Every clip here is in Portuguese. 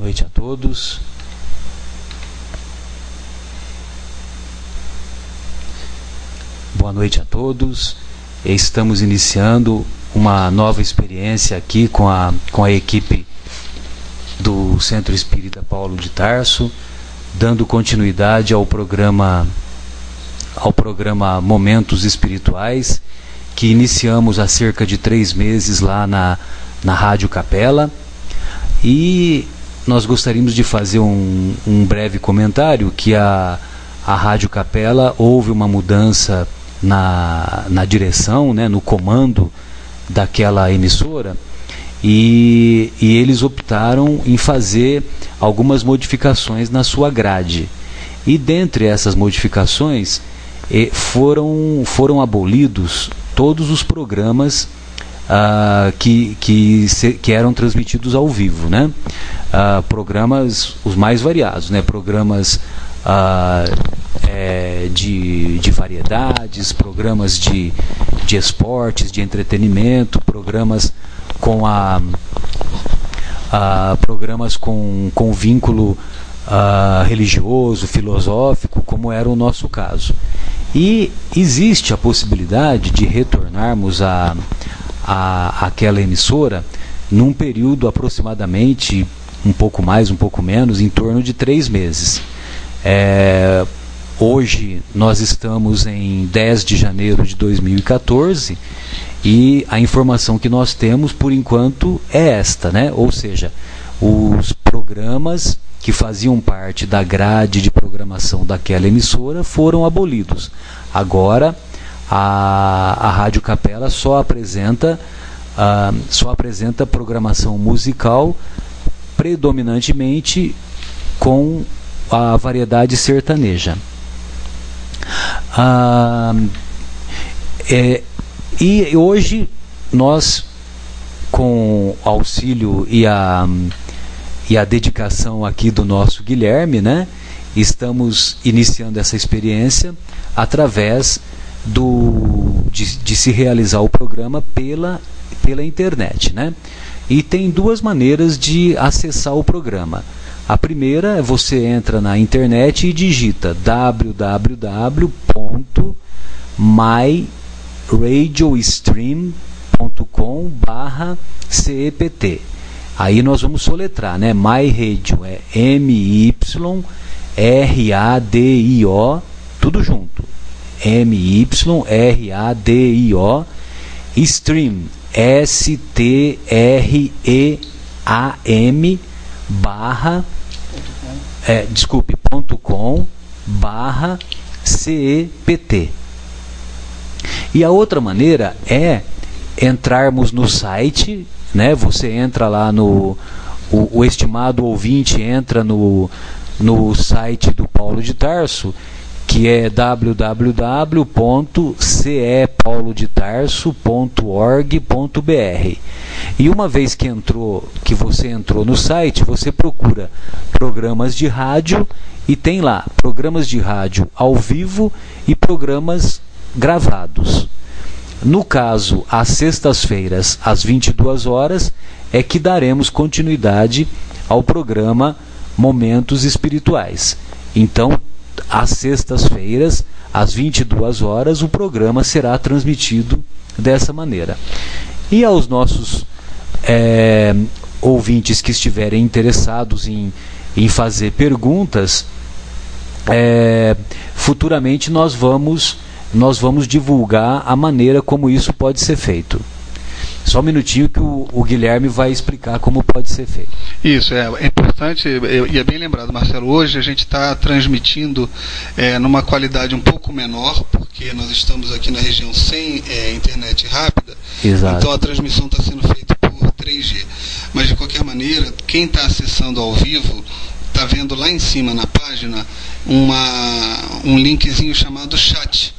noite a todos. Boa noite a todos. Estamos iniciando uma nova experiência aqui com a equipe do Centro Espírita Paulo de Tarso, dando continuidade ao programa Momentos Espirituais, que iniciamos há cerca de 3 meses lá na Rádio Capela. E nós gostaríamos de fazer um breve comentário, que a Rádio Capela houve uma mudança na direção, né, no comando daquela emissora, e eles optaram em fazer algumas modificações na sua grade. E dentre essas modificações foram abolidos todos os programas que eram transmitidos ao vivo, né? Programas os mais variados, né? Programas de variedades, programas de esportes, de entretenimento, programas com vínculo religioso, filosófico, como era o nosso caso. E existe a possibilidade de retornarmos àquela emissora num período aproximadamente, um pouco mais, um pouco menos, em torno de 3 meses. Hoje nós estamos em 10 de janeiro de 2014 e a informação que nós temos por enquanto é esta, né? Ou seja, os programas que faziam parte da grade de programação daquela emissora foram abolidos. Agora a Rádio Capela só apresenta programação musical, predominantemente com a variedade sertaneja. E hoje nós, com o auxílio e a dedicação aqui do nosso Guilherme, né, estamos iniciando essa experiência através de se realizar o programa pela internet, né? E tem 2 maneiras de acessar o programa. A primeira é você entra na internet e digita www.myradiostream.com/cept. Aí nós vamos soletrar, né? MyRadio é MYRADIO, tudo junto. MYRADIO Stream STREAM .com/CEPT. E a outra maneira é entrarmos no site, né? Você entra lá no... O estimado ouvinte entra no site do Paulo de Tarso, que é www.cepaulodetarso.org.br. E uma vez que você entrou no site, você procura programas de rádio e tem lá programas de rádio ao vivo e programas gravados. No caso, às sextas-feiras, às 22 horas, é que daremos continuidade ao programa Momentos Espirituais. Então, às sextas-feiras, às 22 horas, o programa será transmitido dessa maneira. E aos nossos ouvintes que estiverem interessados em fazer perguntas, futuramente nós vamos divulgar a maneira como isso pode ser feito. Só um minutinho que o Guilherme vai explicar como pode ser feito. Isso, é importante e é bem lembrado, Marcelo. Hoje a gente está transmitindo numa qualidade um pouco menor, porque nós estamos aqui na região sem internet rápida. Exato. Então a transmissão está sendo feita por 3G. Mas de qualquer maneira, quem está acessando ao vivo está vendo lá em cima na página um linkzinho chamado chat,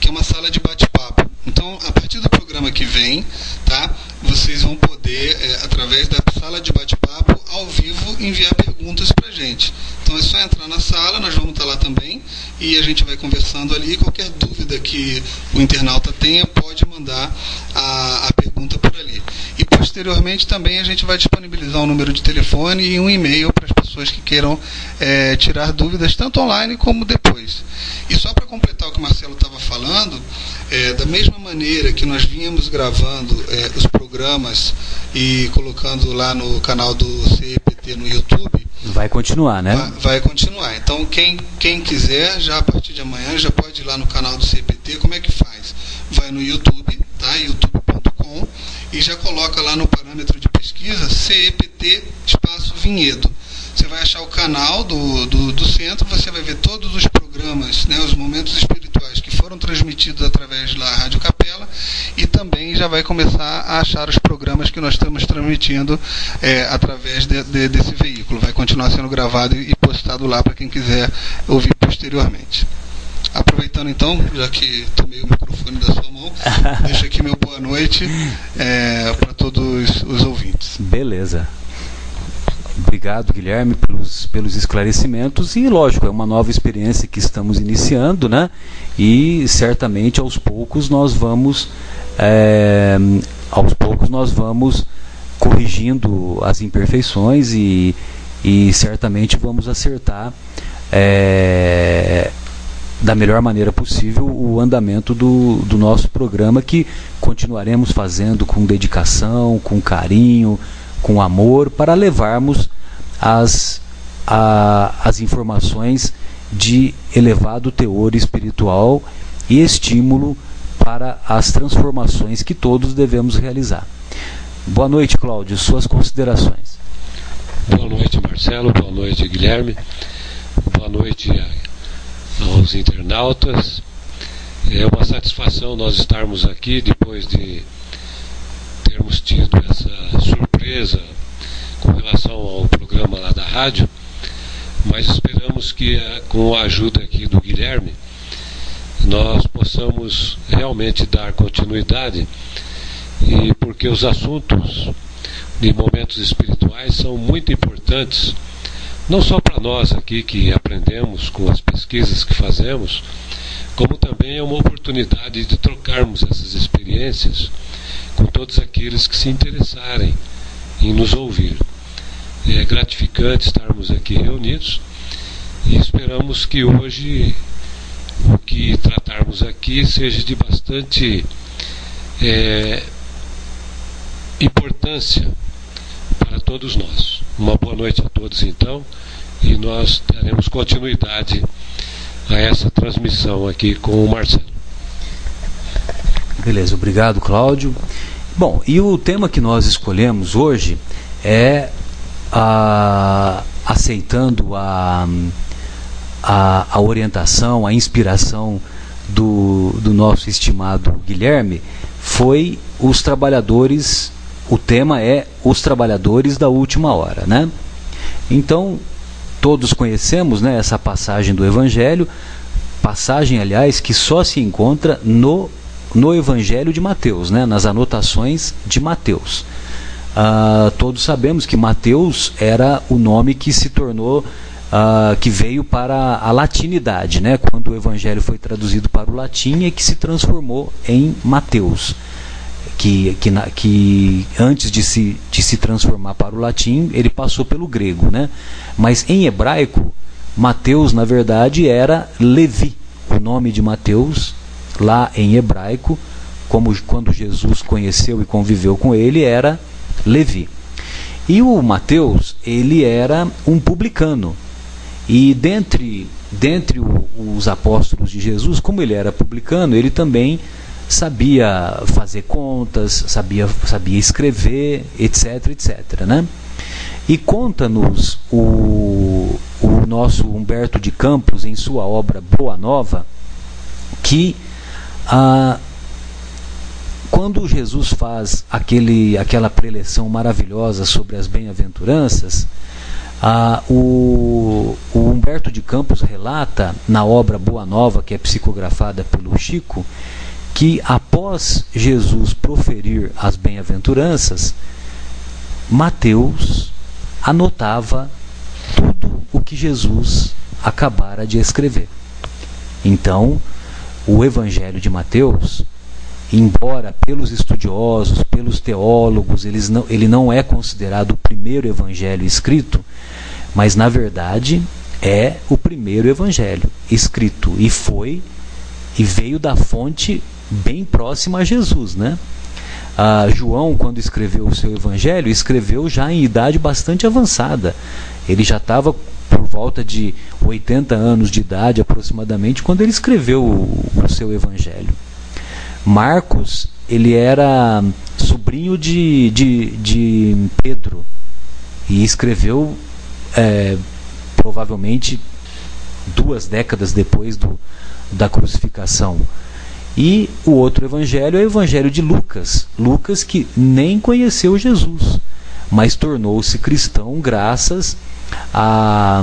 que é uma sala de bate-papo. Então, a partir do programa que vem, tá, vocês vão poder, através da sala de bate-papo, ao vivo, enviar perguntas pra gente. Então, é só entrar na sala, nós vamos estar lá também, e a gente vai conversando ali. Qualquer dúvida que o internauta tenha, pode mandar a pergunta por ali. E posteriormente também a gente vai disponibilizar um número de telefone e um e-mail para as pessoas que queiram tirar dúvidas, tanto online como depois. E só para completar o que o Marcelo estava falando, da mesma maneira que nós vínhamos gravando os programas e colocando lá no canal do CEPT no YouTube, vai continuar, né? Vai continuar. Então, quem quiser, já a partir de amanhã, já pode ir lá no canal do CPT. Como é que faz? Vai no YouTube, tá? youtube.com, e já coloca lá no parâmetro de pesquisa CEPT espaço Vinhedo. Você vai achar o canal do centro, você vai ver todos os programas, né, os momentos espirituais que foram transmitidos através da Rádio Capela, e também já vai começar a achar os programas que nós estamos transmitindo através desse veículo. Vai continuar sendo gravado e postado lá para quem quiser ouvir posteriormente. Aproveitando então, já que tomei o microfone da sua mão, deixo aqui meu boa noite para todos os ouvintes. Beleza. Obrigado, Guilherme, pelos esclarecimentos. E, lógico, é uma nova experiência que estamos iniciando, né? E, certamente, aos poucos nós vamos corrigindo as imperfeições e certamente vamos acertar da melhor maneira possível o andamento do nosso programa, que continuaremos fazendo com dedicação, com carinho, com amor, para levarmos as informações de elevado teor espiritual e estímulo para as transformações que todos devemos realizar. Boa noite, Cláudio. Suas considerações. Boa noite, Marcelo. Boa noite, Guilherme. Boa noite aos internautas. É uma satisfação nós estarmos aqui depois de termos tido essa surpresa com relação ao programa lá da rádio, mas esperamos que com a ajuda aqui do Guilherme nós possamos realmente dar continuidade, e porque os assuntos de momentos espirituais são muito importantes, não só para nós aqui que aprendemos com as pesquisas que fazemos, como também é uma oportunidade de trocarmos essas experiências com todos aqueles que se interessarem em nos ouvir. É gratificante estarmos aqui reunidos e esperamos que hoje o que tratarmos aqui seja de bastante importância para todos nós. Uma boa noite a todos, então, e nós daremos continuidade a essa transmissão aqui com o Marcelo. Beleza, obrigado, Cláudio. Bom, e o tema que nós escolhemos hoje é aceitando a orientação, a inspiração do nosso estimado Guilherme, foi os trabalhadores, o tema é os trabalhadores da última hora, né? Então, todos conhecemos, né, essa passagem do Evangelho, passagem, aliás, que só se encontra no Evangelho de Mateus, né, nas anotações de Mateus. Todos sabemos que Mateus era o nome que se tornou, que veio para a latinidade, né, quando o Evangelho foi traduzido para o latim e que se transformou em Mateus, que antes de se transformar para o latim, ele passou pelo grego, né? Mas em hebraico, Mateus, na verdade, era Levi, o nome de Mateus. Lá em hebraico, como quando Jesus conheceu e conviveu com ele, era Levi. E o Mateus, ele era um publicano. E dentre os apóstolos de Jesus, como ele era publicano, ele também sabia fazer contas, sabia escrever, etc, etc, né? E conta-nos o nosso Humberto de Campos, em sua obra Boa Nova, que quando Jesus faz aquela preleção maravilhosa sobre as bem-aventuranças, o Humberto de Campos relata na obra Boa Nova, que é psicografada pelo Chico, que após Jesus proferir as bem-aventuranças, Mateus anotava tudo o que Jesus acabara de escrever. Então, o Evangelho de Mateus embora pelos estudiosos, pelos teólogos, ele não é considerado o primeiro evangelho escrito, mas na verdade é o primeiro evangelho escrito e foi e veio da fonte bem próxima a Jesus, né? João, quando escreveu o seu evangelho, escreveu já em idade bastante avançada. Ele já estava por volta de 80 anos de idade aproximadamente quando ele escreveu o seu evangelho. Marcos, ele era sobrinho de Pedro e escreveu provavelmente 2 décadas depois da crucificação. E o outro evangelho é o evangelho de Lucas. Lucas, que nem conheceu Jesus, mas tornou-se cristão graças à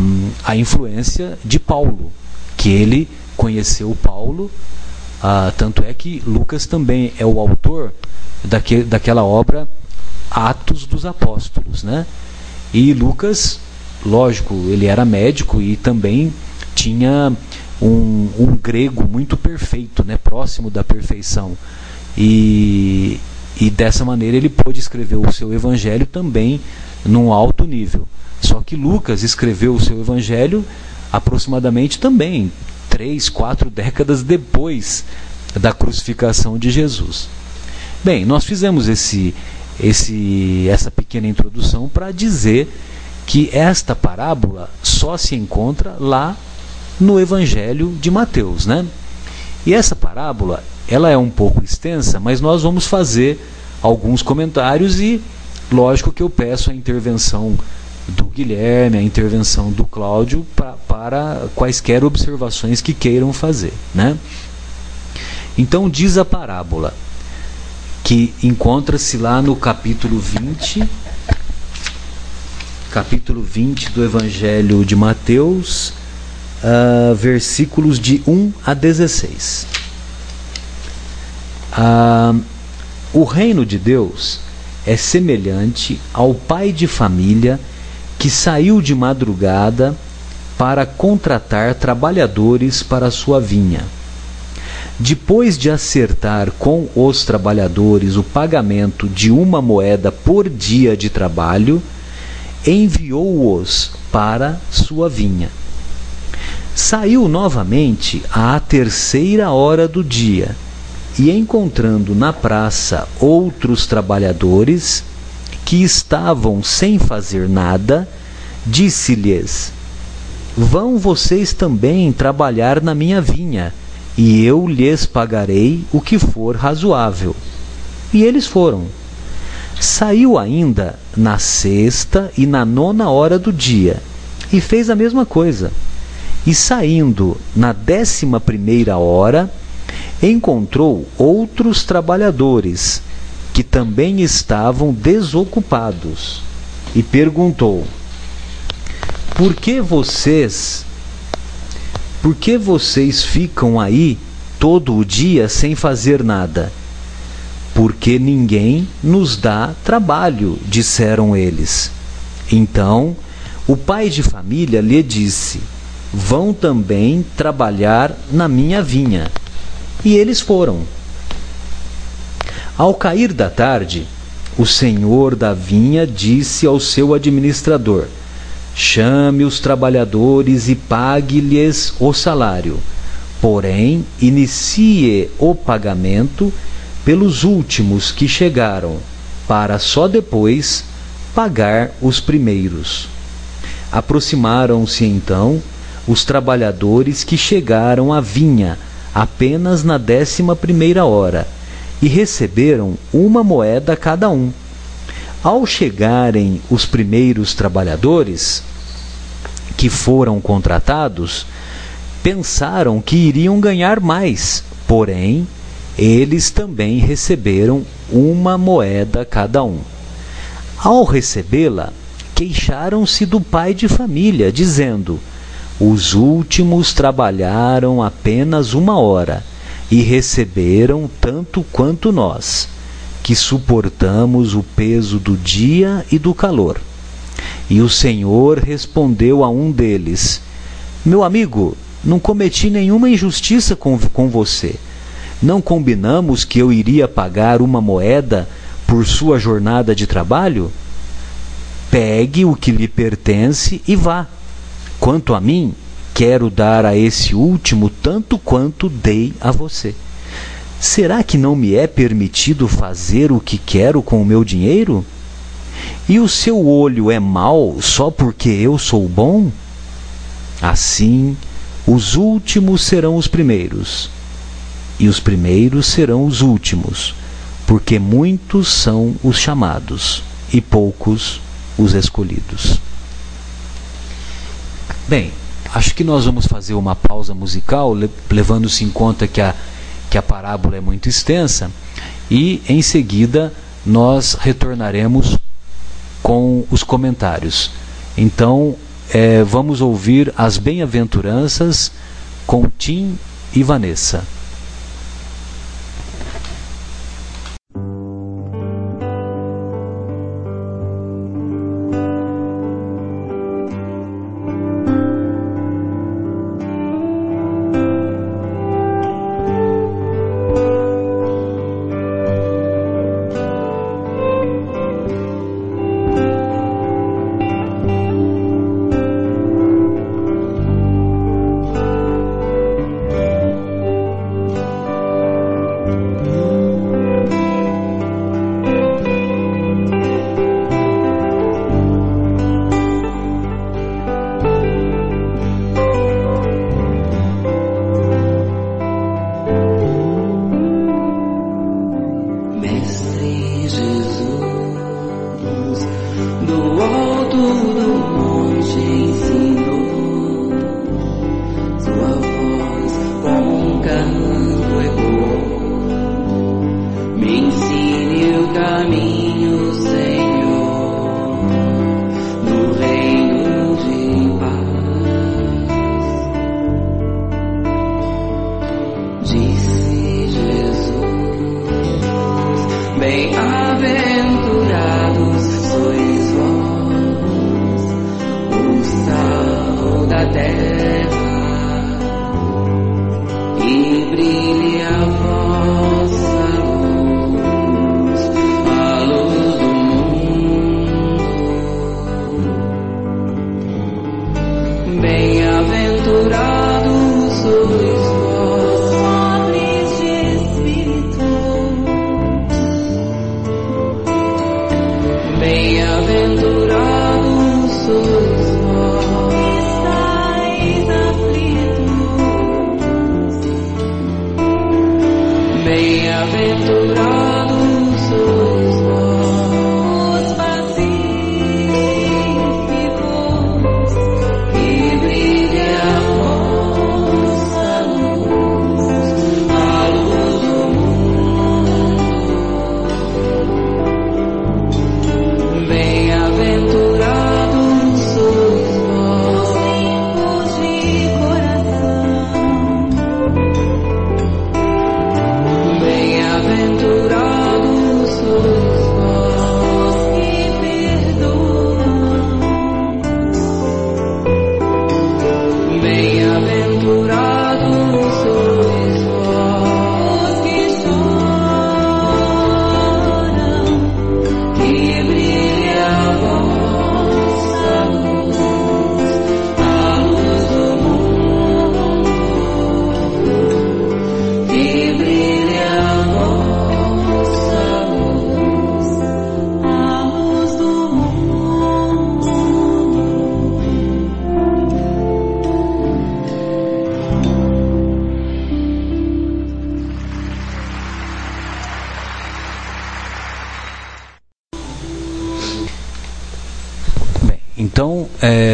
influência de Paulo, que ele conheceu Paulo. Tanto é que Lucas também é o autor daquela obra Atos dos Apóstolos, né? E Lucas, lógico, ele era médico e também tinha um grego muito perfeito, né? Próximo da perfeição. E dessa maneira ele pôde escrever o seu evangelho também num alto nível. Só que Lucas escreveu o seu evangelho aproximadamente também 3, 4 décadas depois da crucificação de Jesus. Bem, nós fizemos essa pequena introdução para dizer que esta parábola só se encontra lá no Evangelho de Mateus, né? E essa parábola, ela é um pouco extensa, mas nós vamos fazer alguns comentários e, lógico, que eu peço a intervenção do Guilherme, a intervenção do Cláudio para quaisquer observações que queiram fazer, né? Então diz a parábola, que encontra-se lá no capítulo 20 do Evangelho de Mateus, versículos de 1 a 16. O reino de Deus é semelhante ao pai de família que saiu de madrugada para contratar trabalhadores para sua vinha. Depois de acertar com os trabalhadores o pagamento de 1 moeda por dia de trabalho, enviou-os para sua vinha. Saiu novamente à 3ª hora do dia e, encontrando na praça outros trabalhadores que estavam sem fazer nada, disse-lhes: vão vocês também trabalhar na minha vinha, e eu lhes pagarei o que for razoável. E eles foram. Saiu ainda na 6ª e na 9ª hora do dia, e fez a mesma coisa. E saindo na 11ª hora, encontrou outros trabalhadores, que também estavam desocupados, e perguntou: Por que vocês ficam aí todo o dia sem fazer nada? Porque ninguém nos dá trabalho, disseram eles. Então o pai de família lhe disse: vão também trabalhar na minha vinha. E eles foram. Ao cair da tarde, o senhor da vinha disse ao seu administrador: chame os trabalhadores e pague-lhes o salário, porém inicie o pagamento pelos últimos que chegaram, para só depois pagar os primeiros. Aproximaram-se então os trabalhadores que chegaram à vinha apenas na 11ª hora e receberam 1 moeda cada um. Ao chegarem os primeiros trabalhadores que foram contratados, pensaram que iriam ganhar mais, porém eles também receberam 1 moeda cada um. Ao recebê-la, queixaram-se do pai de família, dizendo: os últimos trabalharam apenas 1 hora e receberam tanto quanto nós, que suportamos o peso do dia e do calor. E o senhor respondeu a um deles: meu amigo, não cometi nenhuma injustiça com você. Não combinamos que eu iria pagar uma moeda por sua jornada de trabalho? Pegue o que lhe pertence e vá. Quanto a mim, quero dar a esse último tanto quanto dei a você. Será que não me é permitido fazer o que quero com o meu dinheiro? E o seu olho é mau só porque eu sou bom? Assim, os últimos serão os primeiros, e os primeiros serão os últimos, porque muitos são os chamados, e poucos os escolhidos. Bem, acho que nós vamos fazer uma pausa musical, levando-se em conta que a parábola é muito extensa, e em seguida nós retornaremos com os comentários. Então, vamos ouvir as bem-aventuranças com Tim e Vanessa.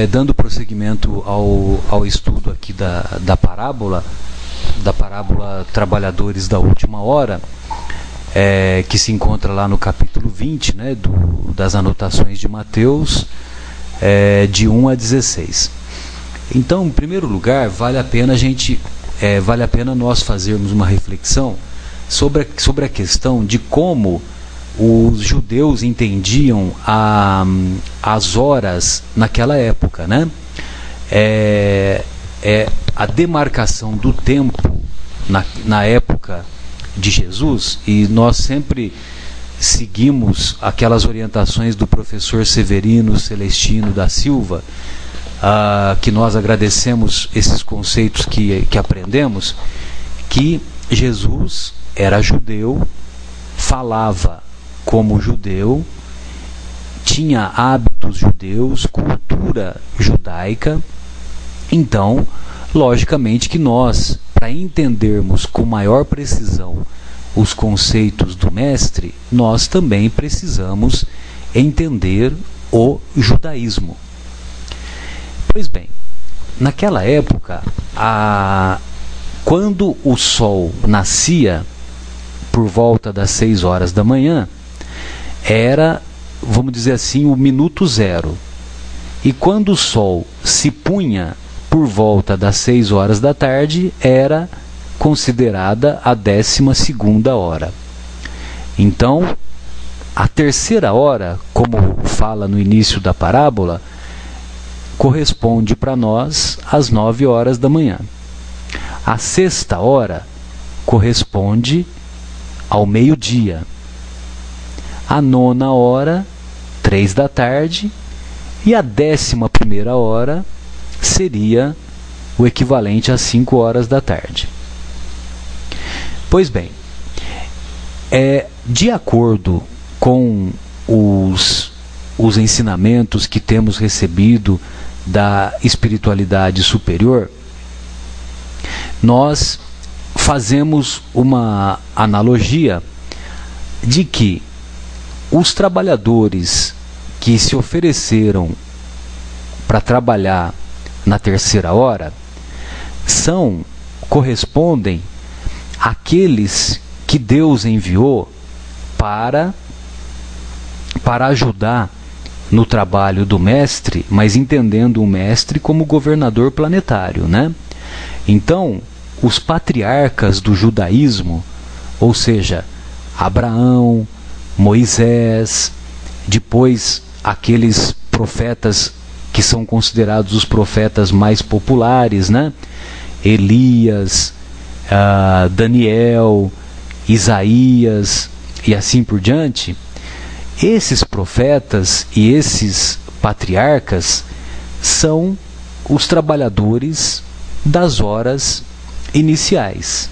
Dando prosseguimento ao estudo aqui da parábola Trabalhadores da Última Hora, que se encontra lá no capítulo 20, né, das anotações de Mateus, de 1 a 16. Então, em primeiro lugar, vale a pena nós fazermos uma reflexão sobre a questão de como os judeus entendiam as horas naquela época, né? A demarcação do tempo na época de Jesus, e nós sempre seguimos aquelas orientações do professor Severino Celestino da Silva, que nós agradecemos esses conceitos que aprendemos, que Jesus era judeu, falava como judeu, tinha hábitos judeus, cultura judaica. Então, logicamente que nós, para entendermos com maior precisão os conceitos do mestre, nós também precisamos entender o judaísmo. Pois bem, naquela época, quando o sol nascia, por volta das 6 horas da manhã, era, vamos dizer assim, o minuto zero. E quando o sol se punha, por volta das 6 horas da tarde, era considerada a 12ª hora. Então, a terceira hora, como fala no início da parábola, corresponde para nós às 9 horas da manhã. A sexta hora corresponde ao meio-dia. A 9ª hora, 3 da tarde, e a 11ª hora seria o equivalente às 5 horas da tarde. Pois bem, de acordo com os ensinamentos que temos recebido da espiritualidade superior, nós fazemos uma analogia de que os trabalhadores que se ofereceram para trabalhar na terceira hora correspondem àqueles que Deus enviou para ajudar no trabalho do mestre, mas entendendo o mestre como governador planetário, né? Então, os patriarcas do judaísmo, ou seja, Abraão, Moisés, depois aqueles profetas que são considerados os profetas mais populares, né? Elias, Daniel, Isaías e assim por diante. Esses profetas e esses patriarcas são os trabalhadores das horas iniciais.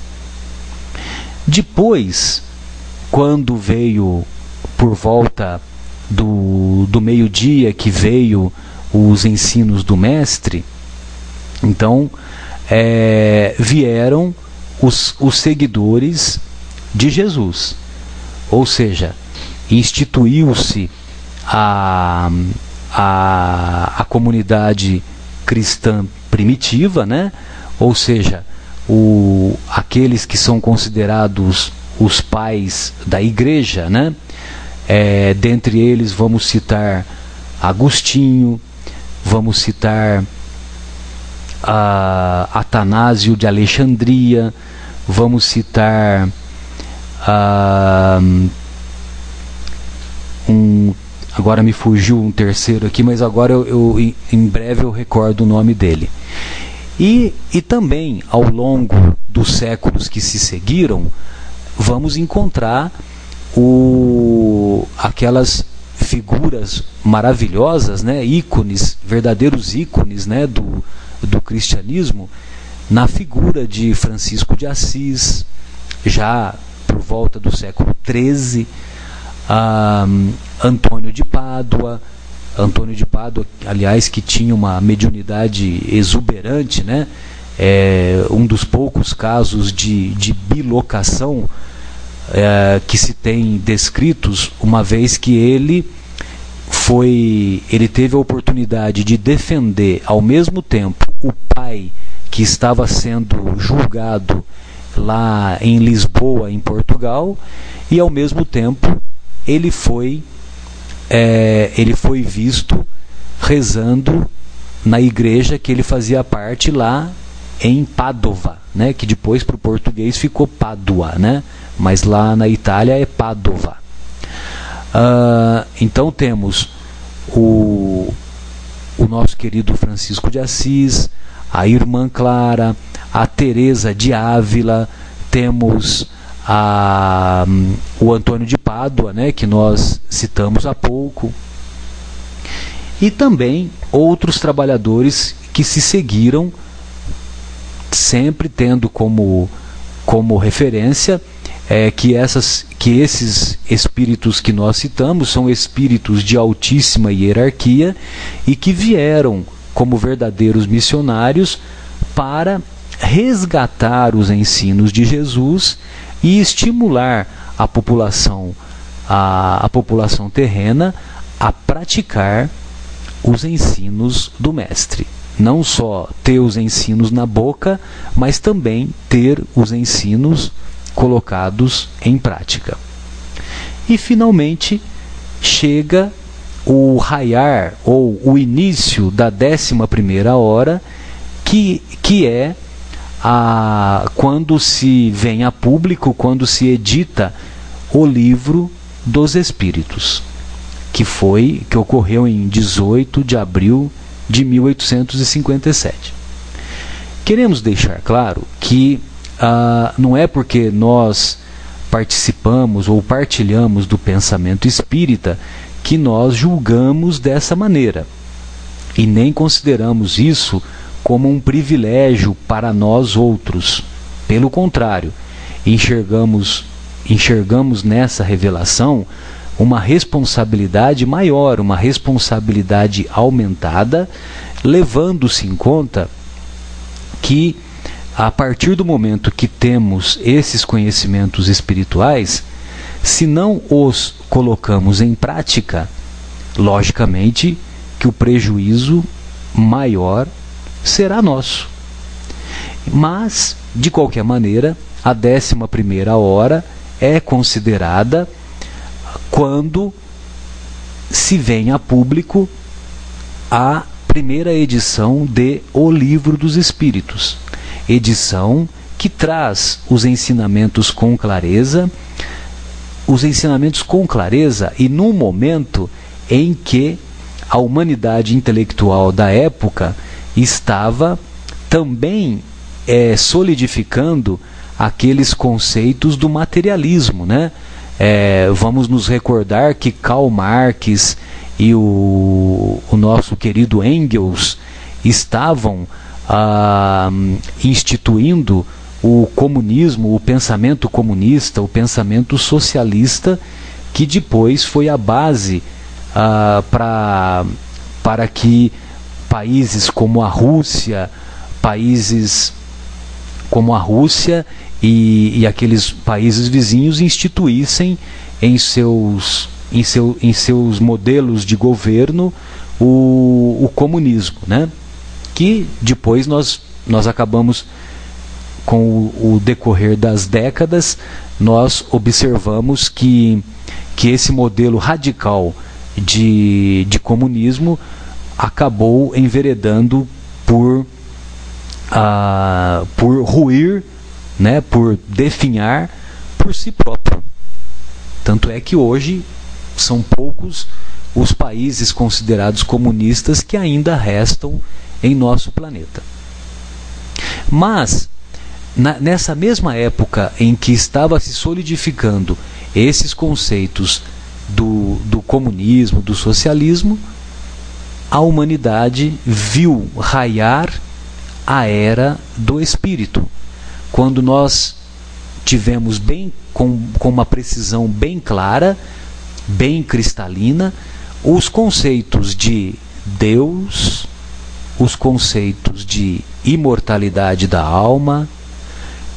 Depois, quando veio por volta do meio-dia, que veio os ensinos do mestre, então vieram os seguidores de Jesus, ou seja, instituiu-se a comunidade cristã primitiva, né? Ou seja, aqueles que são considerados os pais da igreja, né? Dentre eles vamos citar Agostinho, vamos citar Atanásio de Alexandria, vamos citar agora me fugiu um terceiro aqui, mas agora em breve eu recordo o nome dele. E também, ao longo dos séculos que se seguiram, vamos encontrar aquelas figuras maravilhosas, né, ícones, verdadeiros ícones, né, do cristianismo, na figura de Francisco de Assis, já por volta do século XIII, Antônio de Pádua, aliás, que tinha uma mediunidade exuberante, né, um dos poucos casos de bilocação que se tem descritos, uma vez que ele teve a oportunidade de defender ao mesmo tempo o pai que estava sendo julgado lá em Lisboa, em Portugal, e ao mesmo tempo ele foi visto rezando na igreja que ele fazia parte lá em Pádua, né, que depois para o português ficou Pádua, né, mas lá na Itália é Pádua. Então temos o nosso querido Francisco de Assis, a irmã Clara, a Teresa de Ávila, temos o Antônio de Pádua, né, que nós citamos há pouco, e também outros trabalhadores que se seguiram, sempre tendo como referência que esses espíritos que nós citamos são espíritos de altíssima hierarquia e que vieram como verdadeiros missionários para resgatar os ensinos de Jesus e estimular a população terrena a praticar os ensinos do mestre. Não só ter os ensinos na boca, mas também ter os ensinos colocados em prática. E finalmente chega o raiar ou o início da 11ª hora, que é quando se vem a público, quando se edita o Livro dos Espíritos, que ocorreu em 18 de abril de 1857. Queremos deixar claro que não é porque nós participamos ou partilhamos do pensamento espírita que nós julgamos dessa maneira, e nem consideramos isso como um privilégio para nós outros. Pelo contrário, enxergamos nessa revelação uma responsabilidade maior, uma responsabilidade aumentada, levando-se em conta que, a partir do momento que temos esses conhecimentos espirituais, se não os colocamos em prática, logicamente que o prejuízo maior será nosso. Mas, de qualquer maneira, a 11ª hora é considerada quando se vem a público a primeira edição de O Livro dos Espíritos, edição que traz os ensinamentos com clareza, e num momento em que a humanidade intelectual da época estava também solidificando aqueles conceitos do materialismo, né? Vamos nos recordar que Karl Marx e o nosso querido Engels estavam instituindo o comunismo, o pensamento comunista, o pensamento socialista, que depois foi a base para que países como a Rússia, e aqueles países vizinhos instituíssem em seus modelos de governo o comunismo, né? Que depois nós acabamos, com o decorrer das décadas, nós observamos que esse modelo radical de comunismo acabou enveredando por ruir, né, por definhar por si próprio. Tanto é que hoje são poucos os países considerados comunistas que ainda restam em nosso planeta. Mas, nessa mesma época em que estava se solidificando esses conceitos do comunismo, do socialismo, a humanidade viu raiar a era do espírito, quando nós tivemos com uma precisão bem clara, bem cristalina, os conceitos de Deus, os conceitos de imortalidade da alma,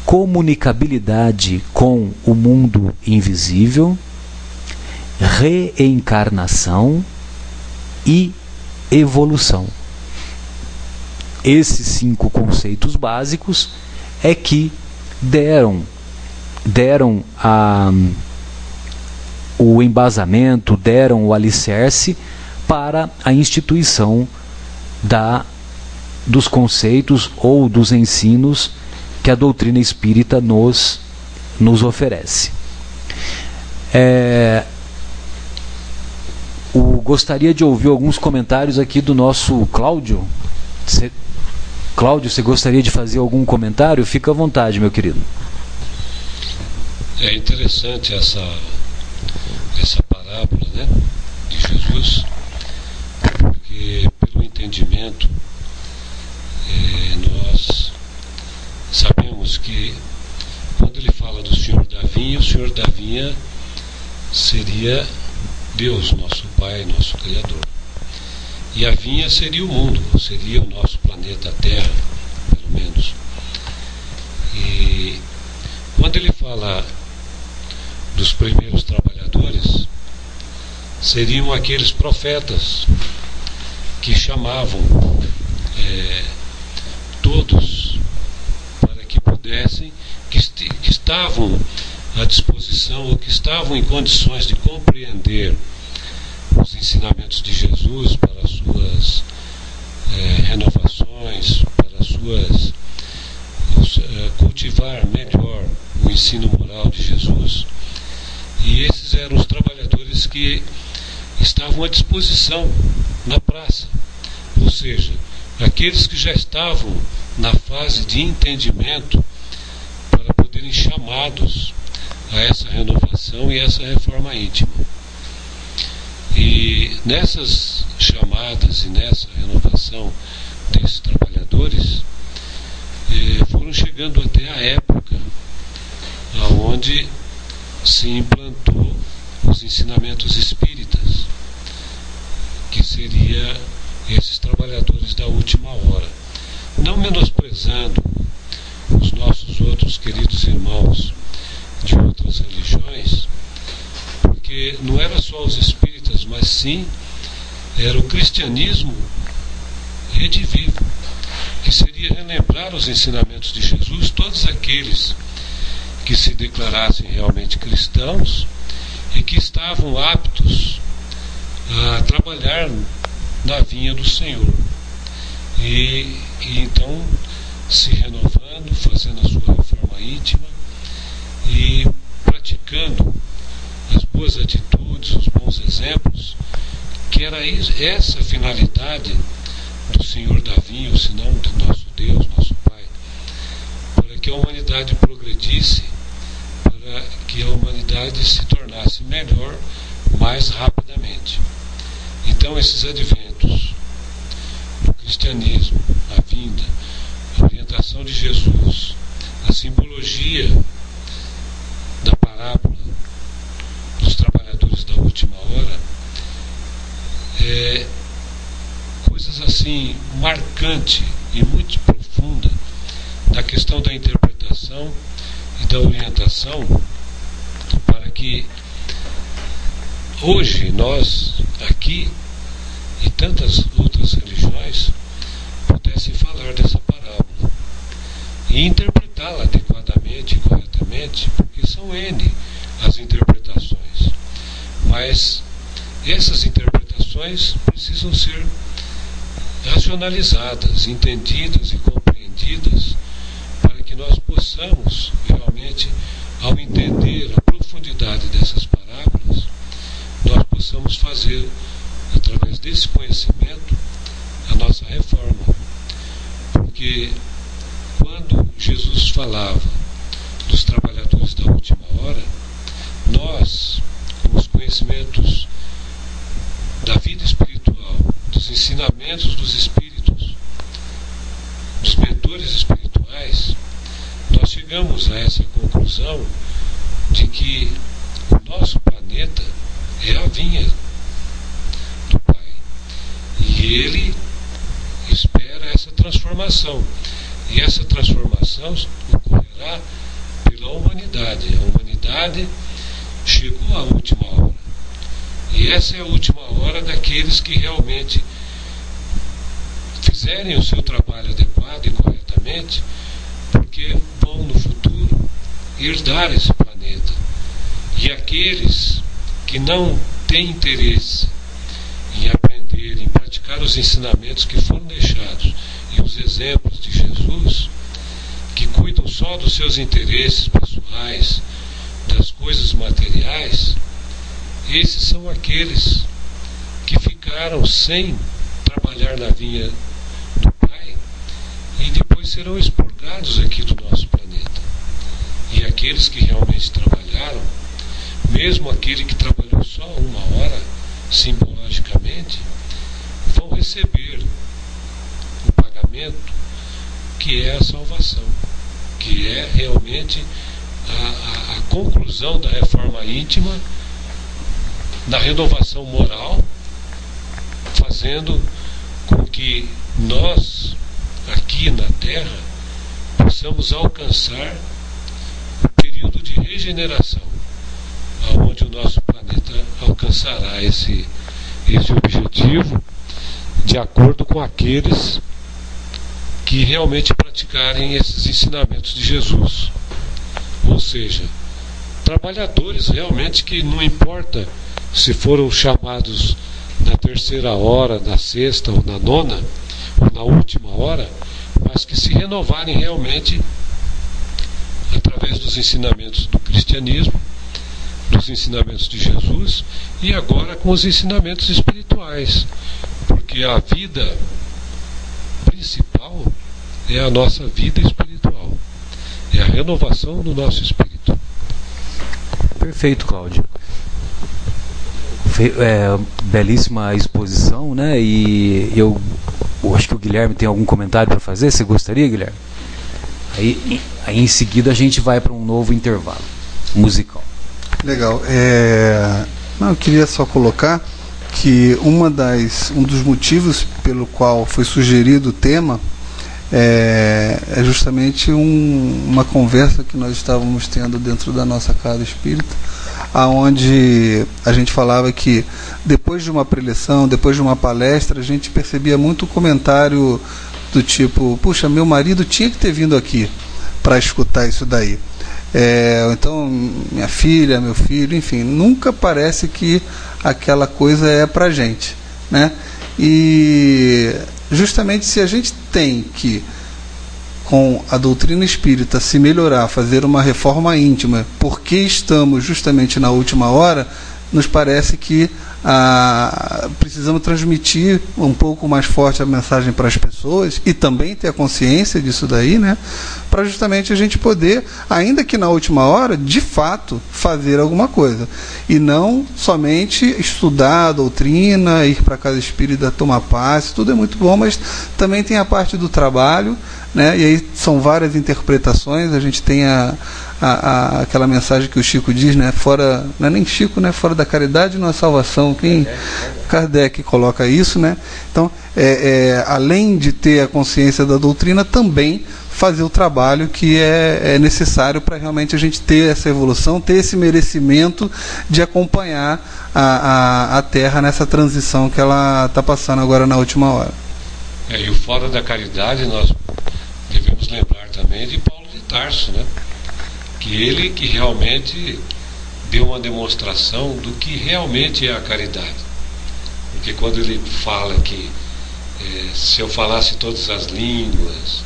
comunicabilidade com o mundo invisível, reencarnação e evolução. Esses 5 conceitos básicos é que deram o embasamento, deram o alicerce para a instituição dos conceitos ou dos ensinos que a doutrina espírita nos oferece. Gostaria de ouvir alguns comentários aqui do nosso Cláudio. Cláudio, você gostaria de fazer algum comentário? Fica à vontade, meu querido. É interessante essa parábola, né, de Jesus, porque pelo entendimento nós sabemos que quando ele fala do Senhor da Vinha, o Senhor da Vinha seria Deus, nosso Pai, nosso Criador. E a vinha seria o mundo, seria o nosso planeta Terra, pelo menos. E quando ele fala dos primeiros trabalhadores, seriam aqueles profetas que chamavam todos para que pudessem, que estavam à disposição ou que estavam em condições de compreender os ensinamentos de Jesus para as suas renovações, para cultivar melhor o ensino moral de Jesus. E esses eram os trabalhadores que estavam à disposição na praça, ou seja, aqueles que já estavam na fase de entendimento para poderem chamados a essa renovação e essa reforma íntima. E nessas chamadas e nessa renovação desses trabalhadores, foram chegando até a época onde se implantou os ensinamentos espíritas, que seria esses trabalhadores da última hora. Não menosprezando os nossos outros queridos irmãos de outras religiões, porque não era só os espíritas, mas sim era o cristianismo redivivo, que seria relembrar os ensinamentos de Jesus, todos aqueles que se declarassem realmente cristãos e que estavam aptos a trabalhar na vinha do Senhor. E então, se renovando, fazendo a sua reforma íntima e praticando as boas atitudes, os bons exemplos, que era essa a finalidade do Senhor da Vinha, ou senão do nosso Deus, nosso Pai, para que a humanidade progredisse, para que a humanidade se tornasse melhor mais rapidamente. Então, esses adventos do cristianismo, a vinda, a orientação de Jesus, a simbologia da parábola dos trabalhadores da última hora, coisas assim marcantes e muito profundas da questão da interpretação e da orientação, para que hoje nós aqui e tantas outras religiões pudessem falar dessa parábola e interpretá-la adequadamente e corretamente, porque são N as interpretações, mas essas interpretações precisam ser racionalizadas, entendidas e compreendidas, para que nós possamos realmente, ao entender a profundidade dessas parábolas, nós possamos fazer, através desse conhecimento, a nossa reforma. Porque quando Jesus falava dos trabalhadores da última hora, nós, com os conhecimentos da vida espiritual, dos ensinamentos dos espíritos, dos mentores espirituais, nós chegamos a essa conclusão de que o nosso planeta é a vinha do Pai. E ele espera essa transformação. E essa transformação ocorrerá pela humanidade. A humanidade chegou à última hora. E essa é a última hora daqueles que realmente fizerem o seu trabalho adequado e corretamente, porque vão no futuro herdar esse planeta. E aqueles que não têm interesse em aprender, em praticar os ensinamentos que foram deixados e os exemplos de Jesus, que cuidam só dos seus interesses pessoais, das coisas materiais, esses são aqueles que ficaram sem trabalhar na vinha do Pai e depois serão expurgados aqui do nosso planeta. E aqueles que realmente trabalharam, mesmo aquele que trabalhou só uma hora, simbologicamente, vão receber o pagamento que é a salvação, que é realmente a conclusão da reforma íntima, da renovação moral, fazendo com que nós, aqui na Terra, possamos alcançar o período de regeneração, onde o nosso planeta alcançará esse objetivo de acordo com aqueles que realmente praticarem esses ensinamentos de Jesus. Ou seja, trabalhadores realmente que não importa se foram chamados na terceira hora, na sexta ou na nona, ou na última hora, mas que se renovarem realmente através dos ensinamentos do cristianismo, dos ensinamentos de Jesus e agora com os ensinamentos espirituais, porque a vida principal é a nossa vida espiritual, é a renovação do nosso espírito. Perfeito, Cláudio. Belíssima exposição, né? E eu acho que o Guilherme tem algum comentário para fazer. Você gostaria, Guilherme? Aí em seguida a gente vai para um novo intervalo musical. Legal. Eu queria só colocar que um dos motivos pelo qual foi sugerido o tema é justamente uma conversa que nós estávamos tendo dentro da nossa casa espírita, onde a gente falava que depois de uma preleção, depois de uma palestra, a gente percebia muito comentário do tipo: puxa, meu marido tinha que ter vindo aqui para escutar isso daí. Então, minha filha, meu filho, enfim, nunca parece que aquela coisa é pra gente, né? E justamente se a gente tem que, com a doutrina espírita, se melhorar, fazer uma reforma íntima, porque estamos justamente na última hora, nos parece que precisamos transmitir um pouco mais forte a mensagem para as pessoas e também ter a consciência disso daí, né? Para justamente a gente poder, ainda que na última hora, de fato, fazer alguma coisa. E não somente estudar a doutrina, ir para a casa espírita tomar passe, tudo é muito bom, mas também tem a parte do trabalho, né? E aí são várias interpretações, a gente tem aquela mensagem que o Chico diz, né? Fora, não é nem Chico, né? Fora da caridade não há salvação. Quem Kardec coloca isso, né? Então, além de ter a consciência da doutrina, também fazer o trabalho que é necessário para realmente a gente ter essa evolução, ter esse merecimento de acompanhar a Terra nessa transição que ela está passando agora na última hora. E o fora da caridade nós devemos lembrar também de Paulo de Tarso, né? Que ele que realmente deu uma demonstração do que realmente é a caridade. Porque quando ele fala que se eu falasse todas as línguas,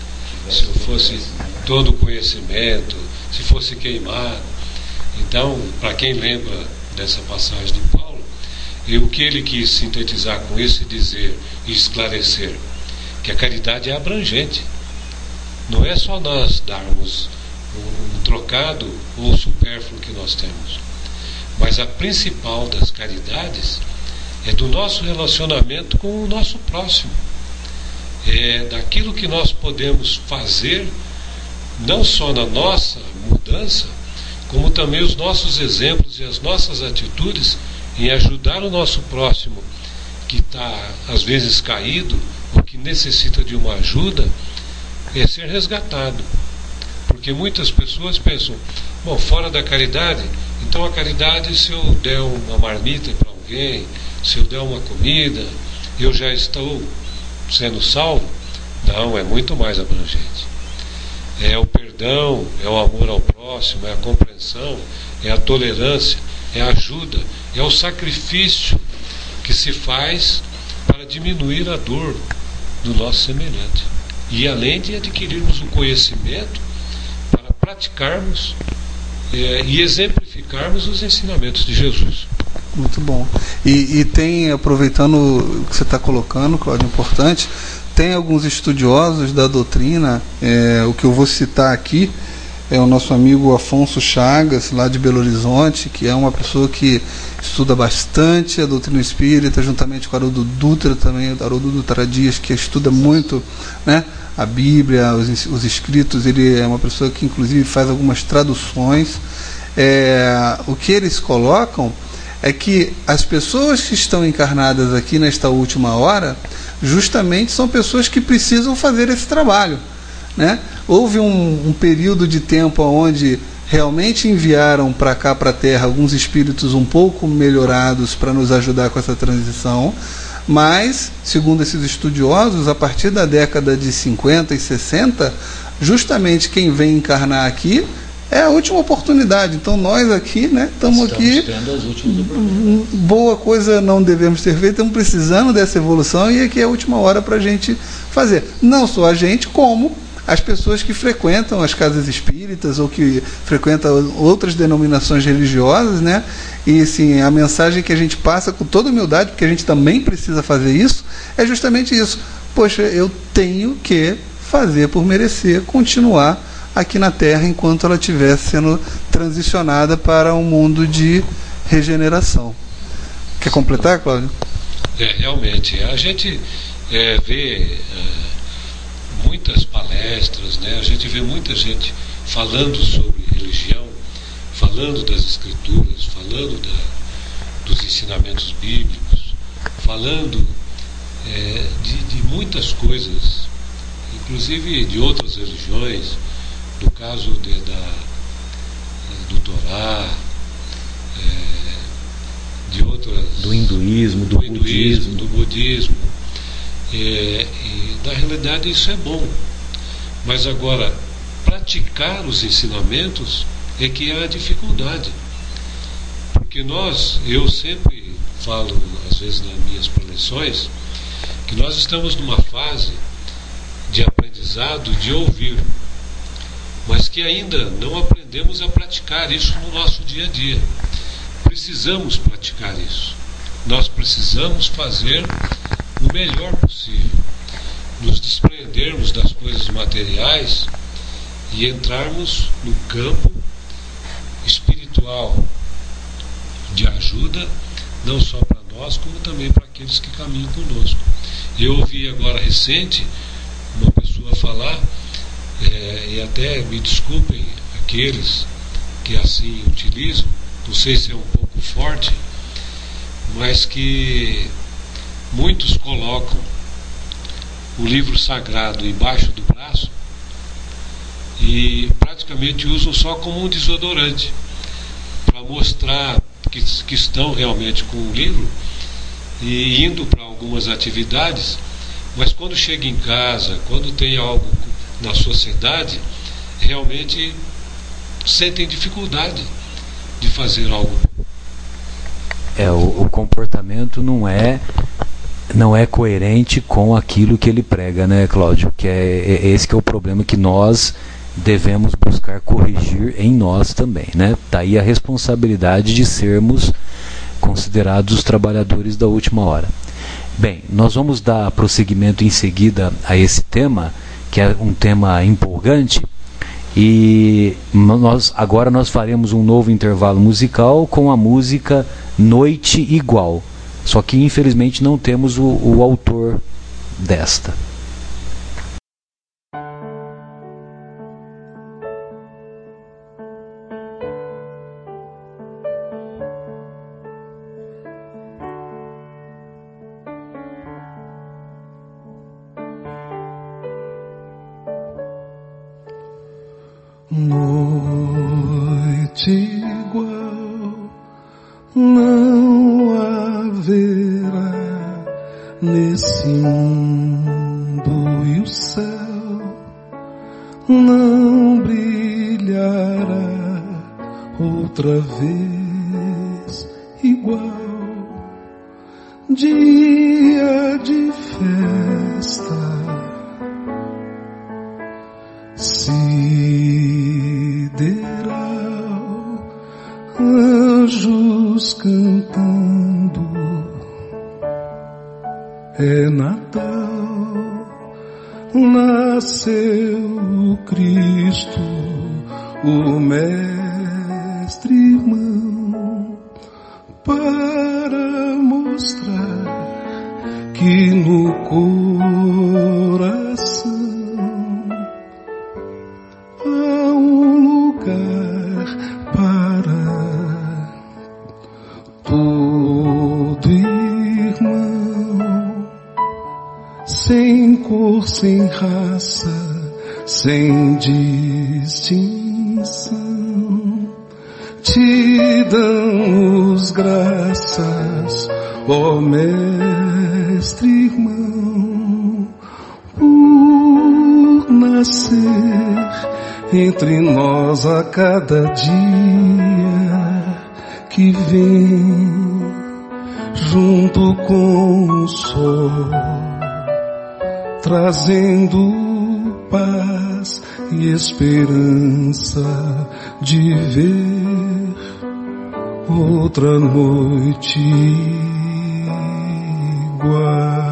se eu fosse todo o conhecimento, se fosse queimado. Então, para quem lembra dessa passagem de Paulo, e o que ele quis sintetizar com isso e dizer e esclarecer, que a caridade é abrangente. Não é só nós darmos o trocado ou o supérfluo que nós temos, mas a principal das caridades é do nosso relacionamento com o nosso próximo, daquilo que nós podemos fazer, não só na nossa mudança, como também os nossos exemplos e as nossas atitudes em ajudar o nosso próximo que está às vezes caído ou que necessita de uma ajuda, é ser resgatado. Porque muitas pessoas pensam: bom, fora da caridade, então a caridade, se eu der uma marmita para alguém, se eu der uma comida, eu já estou sendo salvo? Não, é muito mais abrangente. É o perdão, é o amor ao próximo, é a compreensão, é a tolerância, é a ajuda, é o sacrifício que se faz para diminuir a dor do nosso semelhante. E além de adquirirmos o conhecimento para praticarmos e exemplificarmos os ensinamentos de Jesus. Muito bom. E tem, aproveitando o que você está colocando, Cláudio, importante, tem alguns estudiosos da doutrina, o que eu vou citar aqui, é o nosso amigo Afonso Chagas, lá de Belo Horizonte, que é uma pessoa que estuda bastante a doutrina espírita, juntamente com o Haroldo Dutra também, o Haroldo Dutra Dias, que estuda muito, né, a Bíblia, os escritos. Ele é uma pessoa que inclusive faz algumas traduções. O que eles colocam é que as pessoas que estão encarnadas aqui nesta última hora justamente são pessoas que precisam fazer esse trabalho, né? Houve um período de tempo onde realmente enviaram para cá, para a Terra, alguns espíritos um pouco melhorados para nos ajudar com essa transição, mas, segundo esses estudiosos, a partir da década de 50 e 60, justamente quem vem encarnar aqui é a última oportunidade. Então nós aqui, né, estamos aqui, boa coisa não devemos ter feito, estamos precisando dessa evolução, e aqui é a última hora para a gente fazer. Não só a gente, como as pessoas que frequentam as casas espíritas ou que frequentam outras denominações religiosas, né? E sim, a mensagem que a gente passa com toda humildade, porque a gente também precisa fazer isso, é justamente isso. Poxa, eu tenho que fazer por merecer continuar aqui na Terra enquanto ela estiver sendo transicionada para um mundo de regeneração. Quer completar, Cláudio? Realmente, a gente vê muitas palestras, né? A gente vê muita gente falando sobre religião, falando das escrituras, falando dos ensinamentos bíblicos, falando de muitas coisas, inclusive de outras religiões, do caso do Torá, de outras, do hinduísmo, do budismo. E, na realidade, isso é bom, mas agora praticar os ensinamentos é que é a dificuldade, porque eu sempre falo, às vezes nas minhas preleções, que nós estamos numa fase de aprendizado, de ouvir, mas que ainda não aprendemos a praticar isso no nosso dia a dia. Precisamos praticar isso. Nós precisamos fazer o melhor possível, nos desprendermos das coisas materiais e entrarmos no campo espiritual de ajuda, não só para nós, como também para aqueles que caminham conosco. Eu ouvi agora recente uma pessoa falar, e até me desculpem aqueles que assim utilizam, não sei se é um pouco forte, mas que muitos colocam o livro sagrado embaixo do braço e praticamente usam só como um desodorante, para mostrar que estão realmente com o livro e indo para algumas atividades, mas quando chega em casa, quando tem algo na sociedade, realmente sentem dificuldade de fazer algo. O comportamento não é coerente com aquilo que ele prega, né, Cláudio? Que esse que é o problema que nós devemos buscar corrigir em nós também, né? Daí a responsabilidade de sermos considerados os trabalhadores da última hora. Bem, nós vamos dar prosseguimento em seguida a esse tema, que é um tema empolgante, e agora nós faremos um novo intervalo musical com a música Noite Igual, só que infelizmente não temos o autor desta. Nasceu o Cristo, o mestre irmão, para mostrar que no coração há um lugar para todo irmão, sem cor, sem raça, sem distinção. Te damos graças, ó mestre irmão, por nascer entre nós a cada dia que vem, junto com o sol, trazendo paz e esperança de ver outra noite igual.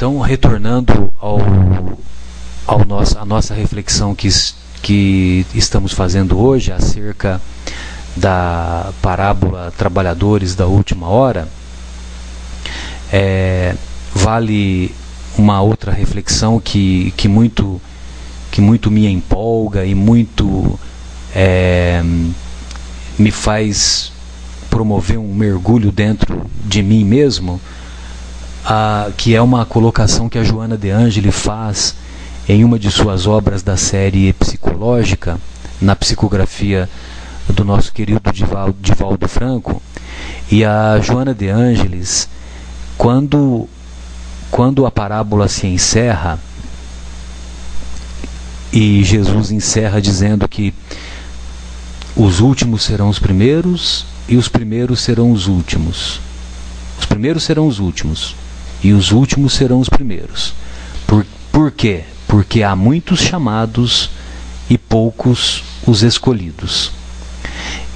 Então, retornando à nossa reflexão que estamos fazendo hoje acerca da parábola Trabalhadores da Última Hora, vale uma outra reflexão que muito me empolga e muito me faz promover um mergulho dentro de mim mesmo, que é uma colocação que a Joana de Ângelis faz em uma de suas obras da série psicológica, na psicografia do nosso querido Divaldo Franco. E a Joana de Ângelis, quando a parábola se encerra e Jesus encerra dizendo que os últimos serão os primeiros e os primeiros serão os últimos. Os primeiros serão os últimos, e os últimos serão os primeiros. Por quê? Porque há muitos chamados e poucos os escolhidos.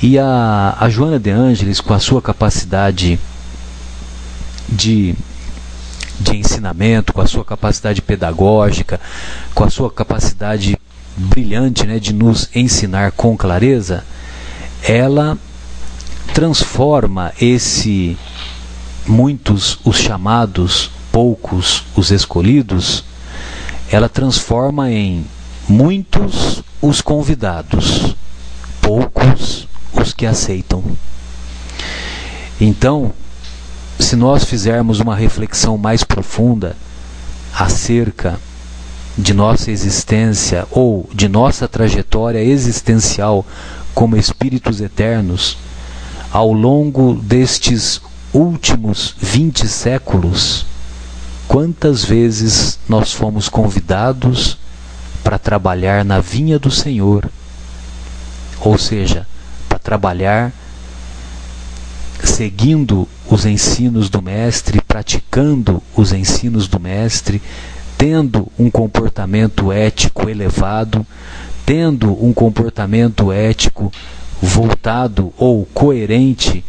E a Joana de Ângelis, com a sua capacidade de ensinamento, com a sua capacidade pedagógica, com a sua capacidade brilhante, né, de nos ensinar com clareza, ela transforma esse muitos os chamados, poucos os escolhidos, ela transforma em muitos os convidados, poucos os que aceitam. Então, se nós fizermos uma reflexão mais profunda acerca de nossa existência ou de nossa trajetória existencial como espíritos eternos, ao longo destes últimos 20 séculos, quantas vezes nós fomos convidados para trabalhar na vinha do Senhor, ou seja, para trabalhar seguindo os ensinos do Mestre, praticando os ensinos do Mestre, tendo um comportamento ético elevado, tendo um comportamento ético voltado ou coerente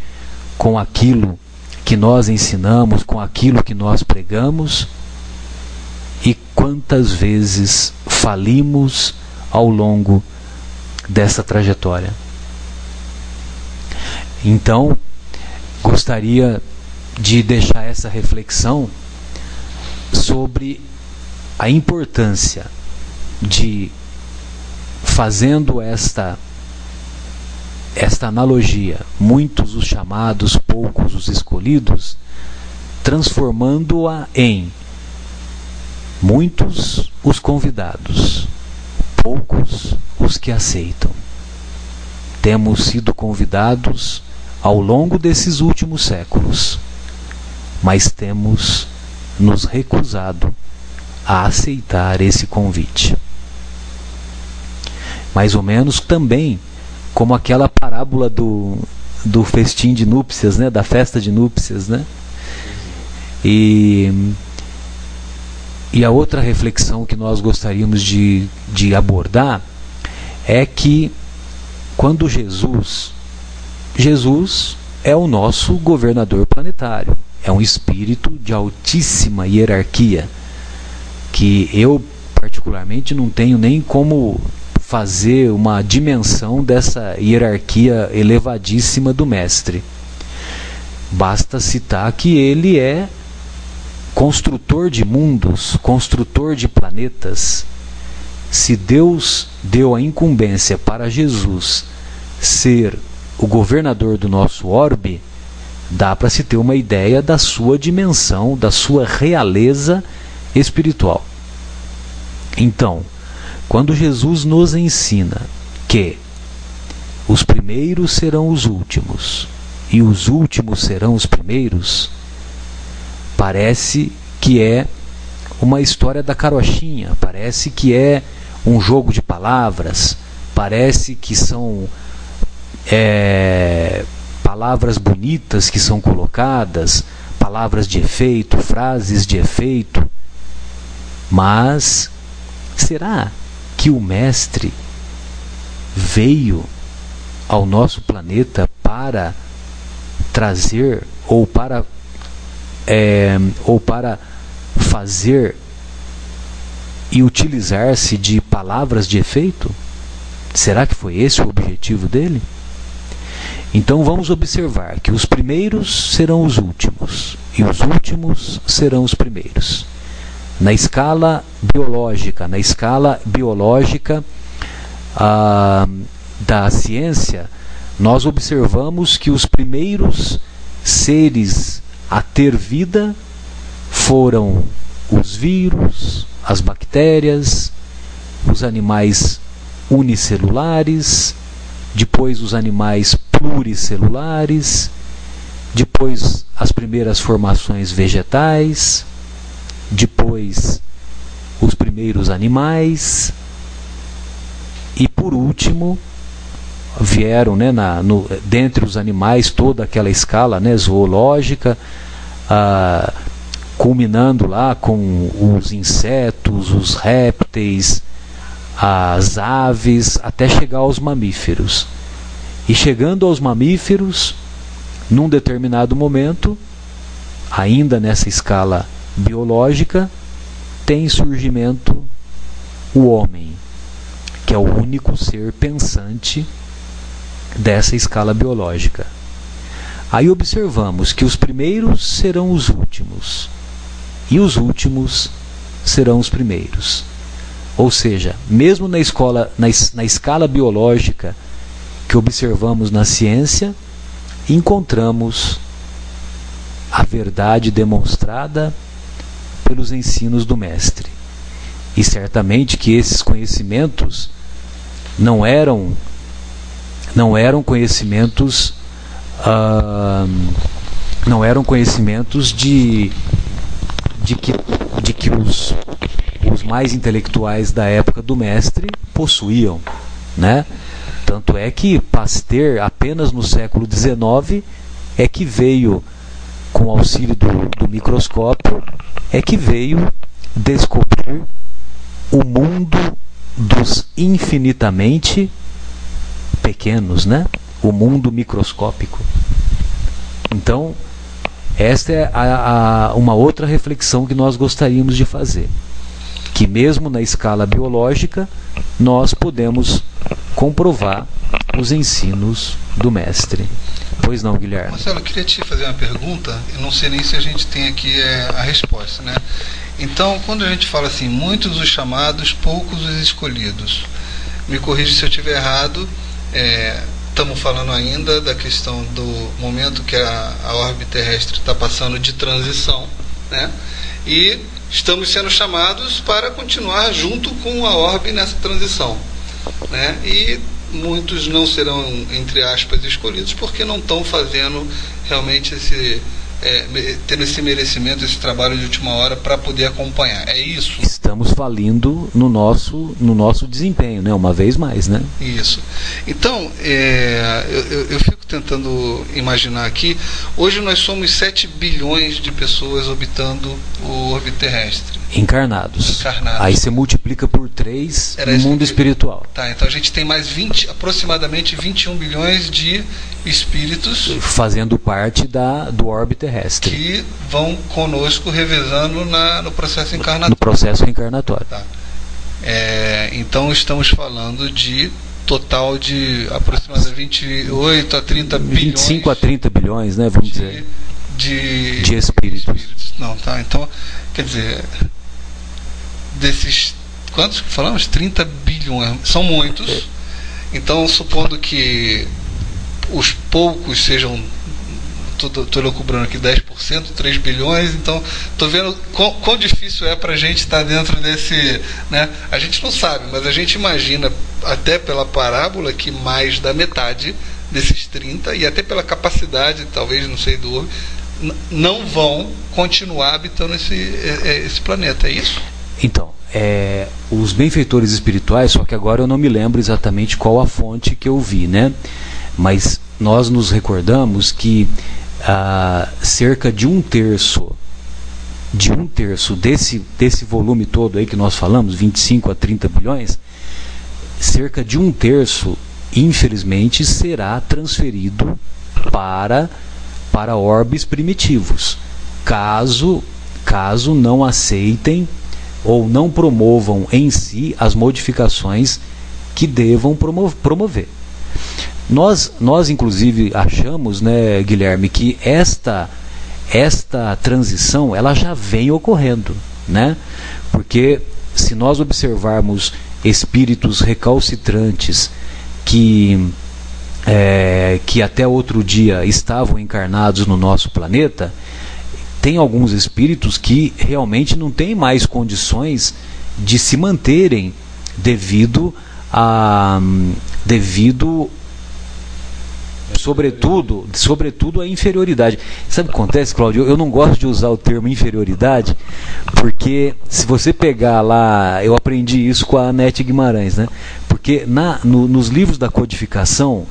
com aquilo que nós ensinamos, com aquilo que nós pregamos, e quantas vezes falimos ao longo dessa trajetória. Então, gostaria de deixar essa reflexão sobre a importância de, fazendo esta analogia, muitos os chamados, poucos os escolhidos, transformando-a em muitos os convidados, poucos os que aceitam. Temos sido convidados ao longo desses últimos séculos, mas temos nos recusado a aceitar esse convite. Mais ou menos também como aquela parábola do festim de núpcias, né? Da festa de núpcias, né? E a outra reflexão que nós gostaríamos de abordar é que quando Jesus é o nosso governador planetário, é um espírito de altíssima hierarquia, que eu particularmente não tenho nem como fazer uma dimensão dessa hierarquia elevadíssima do Mestre. Basta citar que ele é construtor de mundos, construtor de planetas. Se Deus deu a incumbência para Jesus ser o governador do nosso orbe, dá para se ter uma ideia da sua dimensão, da sua realeza espiritual. Então, quando Jesus nos ensina que os primeiros serão os últimos e os últimos serão os primeiros, parece que é uma história da carochinha, parece que é um jogo de palavras, parece que são palavras bonitas que são colocadas, palavras de efeito, frases de efeito. Mas será que o Mestre veio ao nosso planeta para trazer ou para fazer e utilizar-se de palavras de efeito? Será que foi esse o objetivo dele? Então vamos observar que os primeiros serão os últimos e os últimos serão os primeiros. Na escala biológica da ciência, nós observamos que os primeiros seres a ter vida foram os vírus, as bactérias, os animais unicelulares, depois os animais pluricelulares, depois as primeiras formações vegetais, depois os primeiros animais e, por último, vieram, né, dentre os animais, toda aquela escala, né, zoológica, culminando lá com os insetos, os répteis, as aves, até chegar aos mamíferos. E chegando aos mamíferos, num determinado momento, ainda nessa escala biológica, tem surgimento o homem, que é o único ser pensante dessa escala biológica. Aí observamos que os primeiros serão os últimos, e os últimos serão os primeiros. Ou seja, mesmo na escala biológica que observamos na ciência, encontramos a verdade demonstrada pelos ensinos do Mestre. E certamente que esses conhecimentos não eram conhecimentos de que os mais intelectuais da época do Mestre possuíam, né? Tanto é que Pasteur, apenas no século XIX, é que veio, com o auxílio do microscópio, é que veio descobrir o mundo dos infinitamente pequenos, né? O mundo microscópico. Então, esta é uma outra reflexão que nós gostaríamos de fazer. Que mesmo na escala biológica, nós podemos comprovar os ensinos do Mestre. Pois não, Guilherme? Marcelo, eu queria te fazer uma pergunta, eu não sei nem se a gente tem aqui a resposta, né? Então, quando a gente fala assim, muitos os chamados, poucos os escolhidos, me corrija se eu estiver errado, estamos falando ainda da questão do momento que a órbita terrestre está passando de transição, né? E estamos sendo chamados para continuar junto com a órbita nessa transição, né? E muitos não serão, entre aspas, escolhidos porque não estão fazendo realmente tendo esse merecimento, esse trabalho de última hora para poder acompanhar. É isso? Estamos falindo no nosso desempenho, né? Uma vez mais, né? Isso. Então, eu fico tentando imaginar aqui, hoje nós somos 7 bilhões de pessoas orbitando o órbito terrestre. Encarnados. Aí você multiplica por 3 no mundo espiritual. Tá, então a gente tem mais aproximadamente 21 bilhões de espíritos fazendo parte do órbito terrestre, que vão conosco revezando no processo encarnatório. No processo encarnatório. Tá. Então estamos falando de total de aproximadamente 28 a 30 bilhões. 25 a 30 bilhões, né? Vamos dizer. De espíritos. Não, tá. Então, quer dizer, desses quantos que falamos? 30 bilhões. São muitos. Então, supondo que os poucos sejam, estou loucubrando aqui, 10%, 3 bilhões, então estou vendo quão difícil é para a gente estar dentro desse, né? A gente não sabe, mas a gente imagina, até pela parábola, que mais da metade desses 30, e até pela capacidade, talvez, não sei, do não vão continuar habitando esse planeta, é isso? Então, os benfeitores espirituais, só que agora eu não me lembro exatamente qual a fonte que eu vi, né? Mas nós nos recordamos que cerca de um terço desse volume todo aí que nós falamos, 25 a 30 bilhões, cerca de um terço, infelizmente, será transferido para orbes primitivos, caso não aceitem ou não promovam em si as modificações que devam promover. Nós inclusive achamos, né, Guilherme, que esta transição ela já vem ocorrendo, né? Porque se nós observarmos espíritos recalcitrantes que até outro dia estavam encarnados no nosso planeta, tem alguns espíritos que realmente não têm mais condições de se manterem devido sobretudo a inferioridade. Sabe o que acontece, Cláudio? Eu não gosto de usar o termo inferioridade, porque se você pegar lá, eu aprendi isso com a Anete Guimarães, né? Porque nos livros da codificação,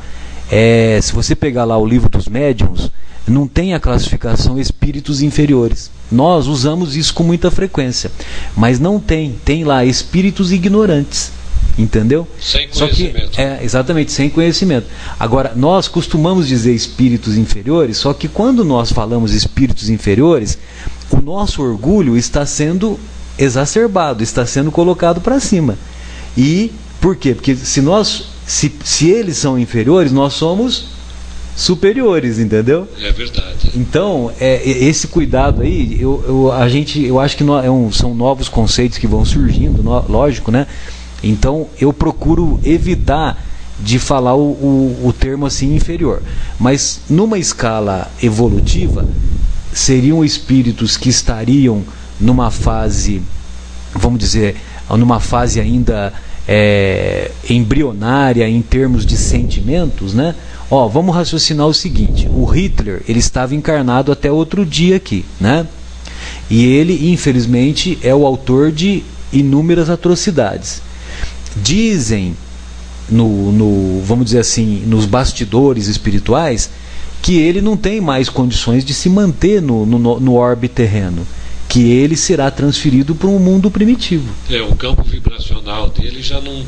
se você pegar lá o livro dos médiuns, não tem a classificação espíritos inferiores. Nós usamos isso com muita frequência, mas não tem. Tem lá espíritos ignorantes, entendeu? Sem conhecimento. Só que, exatamente, sem conhecimento. Agora, nós costumamos dizer espíritos inferiores, só que quando nós falamos espíritos inferiores, o nosso orgulho está sendo exacerbado, está sendo colocado para cima. E por quê? Porque se eles são inferiores, nós somos superiores, entendeu? É verdade. Então, esse cuidado aí, eu acho que são novos conceitos que vão surgindo, lógico, né? Então, eu procuro evitar de falar o termo assim inferior. Mas, numa escala evolutiva, seriam espíritos que estariam numa fase, vamos dizer, numa fase ainda embrionária em termos de sentimentos, né? Vamos raciocinar o seguinte: o Hitler, ele estava encarnado até outro dia aqui, né? E ele, infelizmente, é o autor de inúmeras atrocidades. Dizem, vamos dizer assim, nos bastidores espirituais, que ele não tem mais condições de se manter no orbe terreno, que ele será transferido para um mundo primitivo. O campo vibracional dele já não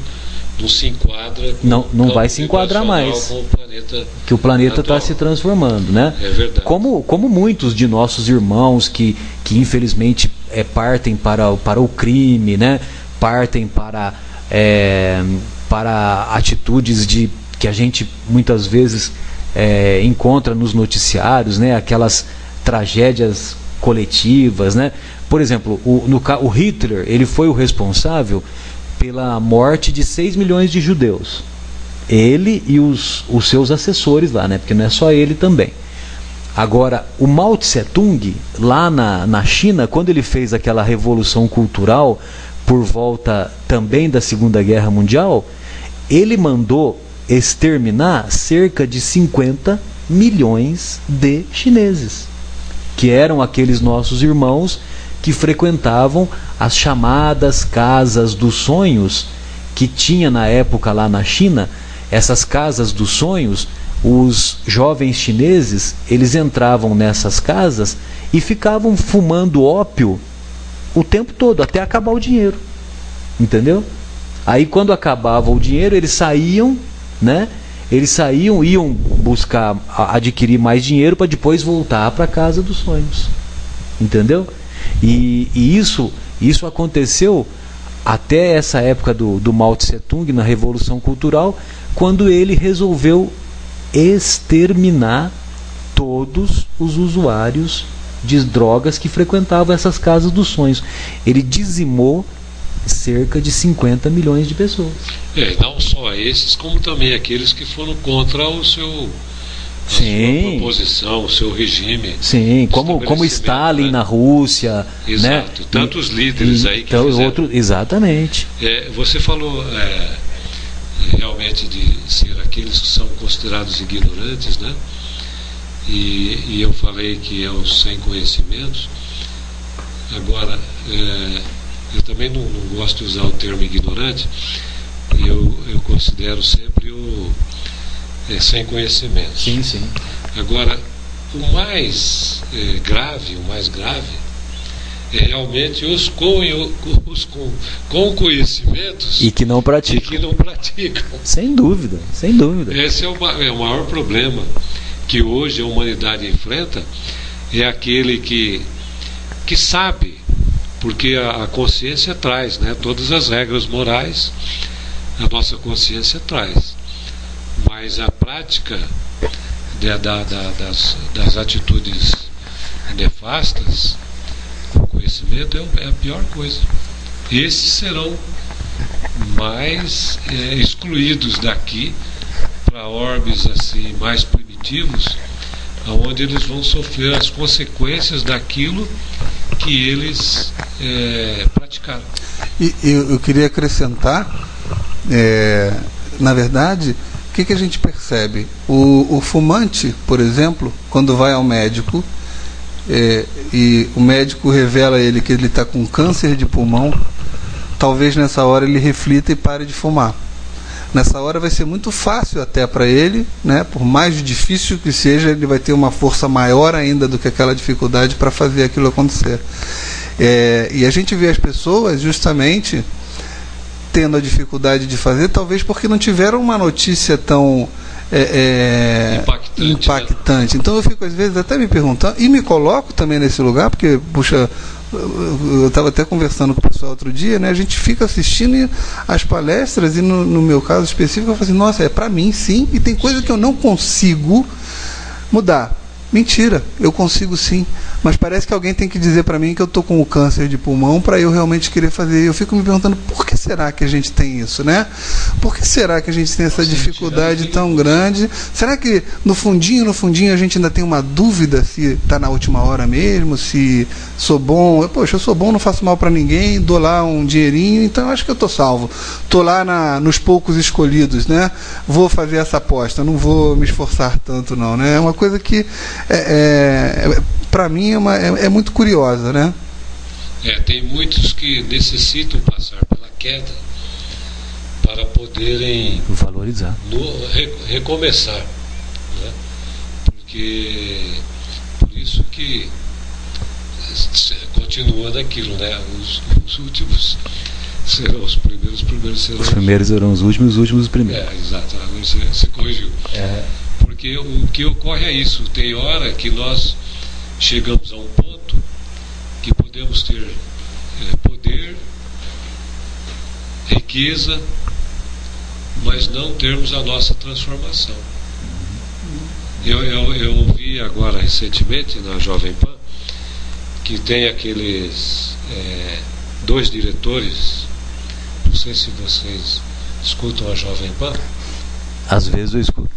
se enquadra com não vai se enquadrar mais com o planeta, que o planeta está se transformando, né? É verdade. Como muitos de nossos irmãos que infelizmente partem para o crime, né? Partem para atitudes que a gente muitas vezes encontra nos noticiários, né? Aquelas tragédias coletivas, né? Por exemplo, o Hitler, ele foi o responsável pela morte de 6 milhões de judeus. Ele e os seus assessores lá, né? Porque não é só ele também. Agora, o Mao Tsé-Tung, lá na China, quando ele fez aquela revolução cultural por volta também da Segunda Guerra Mundial, ele mandou exterminar cerca de 50 milhões de chineses, que eram aqueles nossos irmãos que frequentavam as chamadas casas dos sonhos, que tinha na época lá na China. Essas casas dos sonhos, os jovens chineses, eles entravam nessas casas e ficavam fumando ópio o tempo todo, até acabar o dinheiro, entendeu? Aí quando acabava o dinheiro, eles saíam, né? Eles saíam, iam buscar, adquirir mais dinheiro para depois voltar para a casa dos sonhos, entendeu? E isso aconteceu até essa época do Mao Tse-Tung, na Revolução Cultural, quando ele resolveu exterminar todos os usuários de drogas que frequentavam essas casas dos sonhos. Ele dizimou cerca de 50 milhões de pessoas. Não só esses, como também aqueles que foram contra a sua proposição, o seu regime. Sim, como Stalin, né? Na Rússia. Exato, né? Tantos líderes aí que então, fizeram. Exatamente. Você falou realmente de ser aqueles que são considerados ignorantes, né? E eu falei que é o sem conhecimentos. Agora, eu também não gosto de usar o termo ignorante, eu considero sempre o sem conhecimento. Sim, sim. Agora, o mais grave é realmente os com conhecimentos e que não praticam. Sem dúvida, sem dúvida. Esse é o maior problema que hoje a humanidade enfrenta, é aquele que sabe, porque a consciência traz, né? Todas as regras morais a nossa consciência traz, mas a prática das atitudes nefastas, o conhecimento é a pior coisa. Esses serão mais excluídos daqui para orbes assim mais primitivos, onde eles vão sofrer as consequências daquilo que eles praticaram. E eu queria acrescentar, na verdade, o que a gente percebe? O fumante, por exemplo, quando vai ao médico, e o médico revela a ele que ele está com câncer de pulmão, talvez nessa hora ele reflita e pare de fumar. nessa hora vai ser muito fácil até para ele, né? Por mais difícil que seja, ele vai ter uma força maior ainda do que aquela dificuldade para fazer aquilo acontecer. E a gente vê as pessoas justamente tendo a dificuldade de fazer, talvez porque não tiveram uma notícia tão impactante. Então eu fico às vezes até me perguntando, e me coloco também nesse lugar, porque, puxa, eu estava até conversando com o pessoal outro dia, né? A gente fica assistindo as palestras e no meu caso específico eu falo assim, nossa, é para mim sim, e tem coisa que eu não consigo mudar. Mentira, eu consigo sim, mas parece que alguém tem que dizer para mim que eu estou com o câncer de pulmão para eu realmente querer fazer. Eu fico me perguntando, por que será que a gente tem isso, né? Por que será que a gente tem essa dificuldade tão grande? Será que no fundinho a gente ainda tem uma dúvida se está na última hora mesmo, se sou bom? Poxa, eu sou bom, não faço mal para ninguém, dou lá um dinheirinho, então acho que eu estou salvo. Estou lá nos poucos escolhidos, né? Vou fazer essa aposta, não vou me esforçar tanto não, né? É uma coisa que... para mim é muito curiosa, né? Tem muitos que necessitam passar pela queda para poderem valorizar, recomeçar, né? Por isso que continuando aquilo, né? Os últimos serão os primeiros, os primeiros serão os últimos, os primeiros. Exato, agora você corrigiu. Porque o que ocorre é isso, tem hora que nós chegamos a um ponto que podemos ter poder, riqueza, mas não termos a nossa transformação. Eu ouvi agora recentemente na Jovem Pan que tem aqueles dois diretores, não sei se vocês escutam a Jovem Pan. Às vezes eu escuto.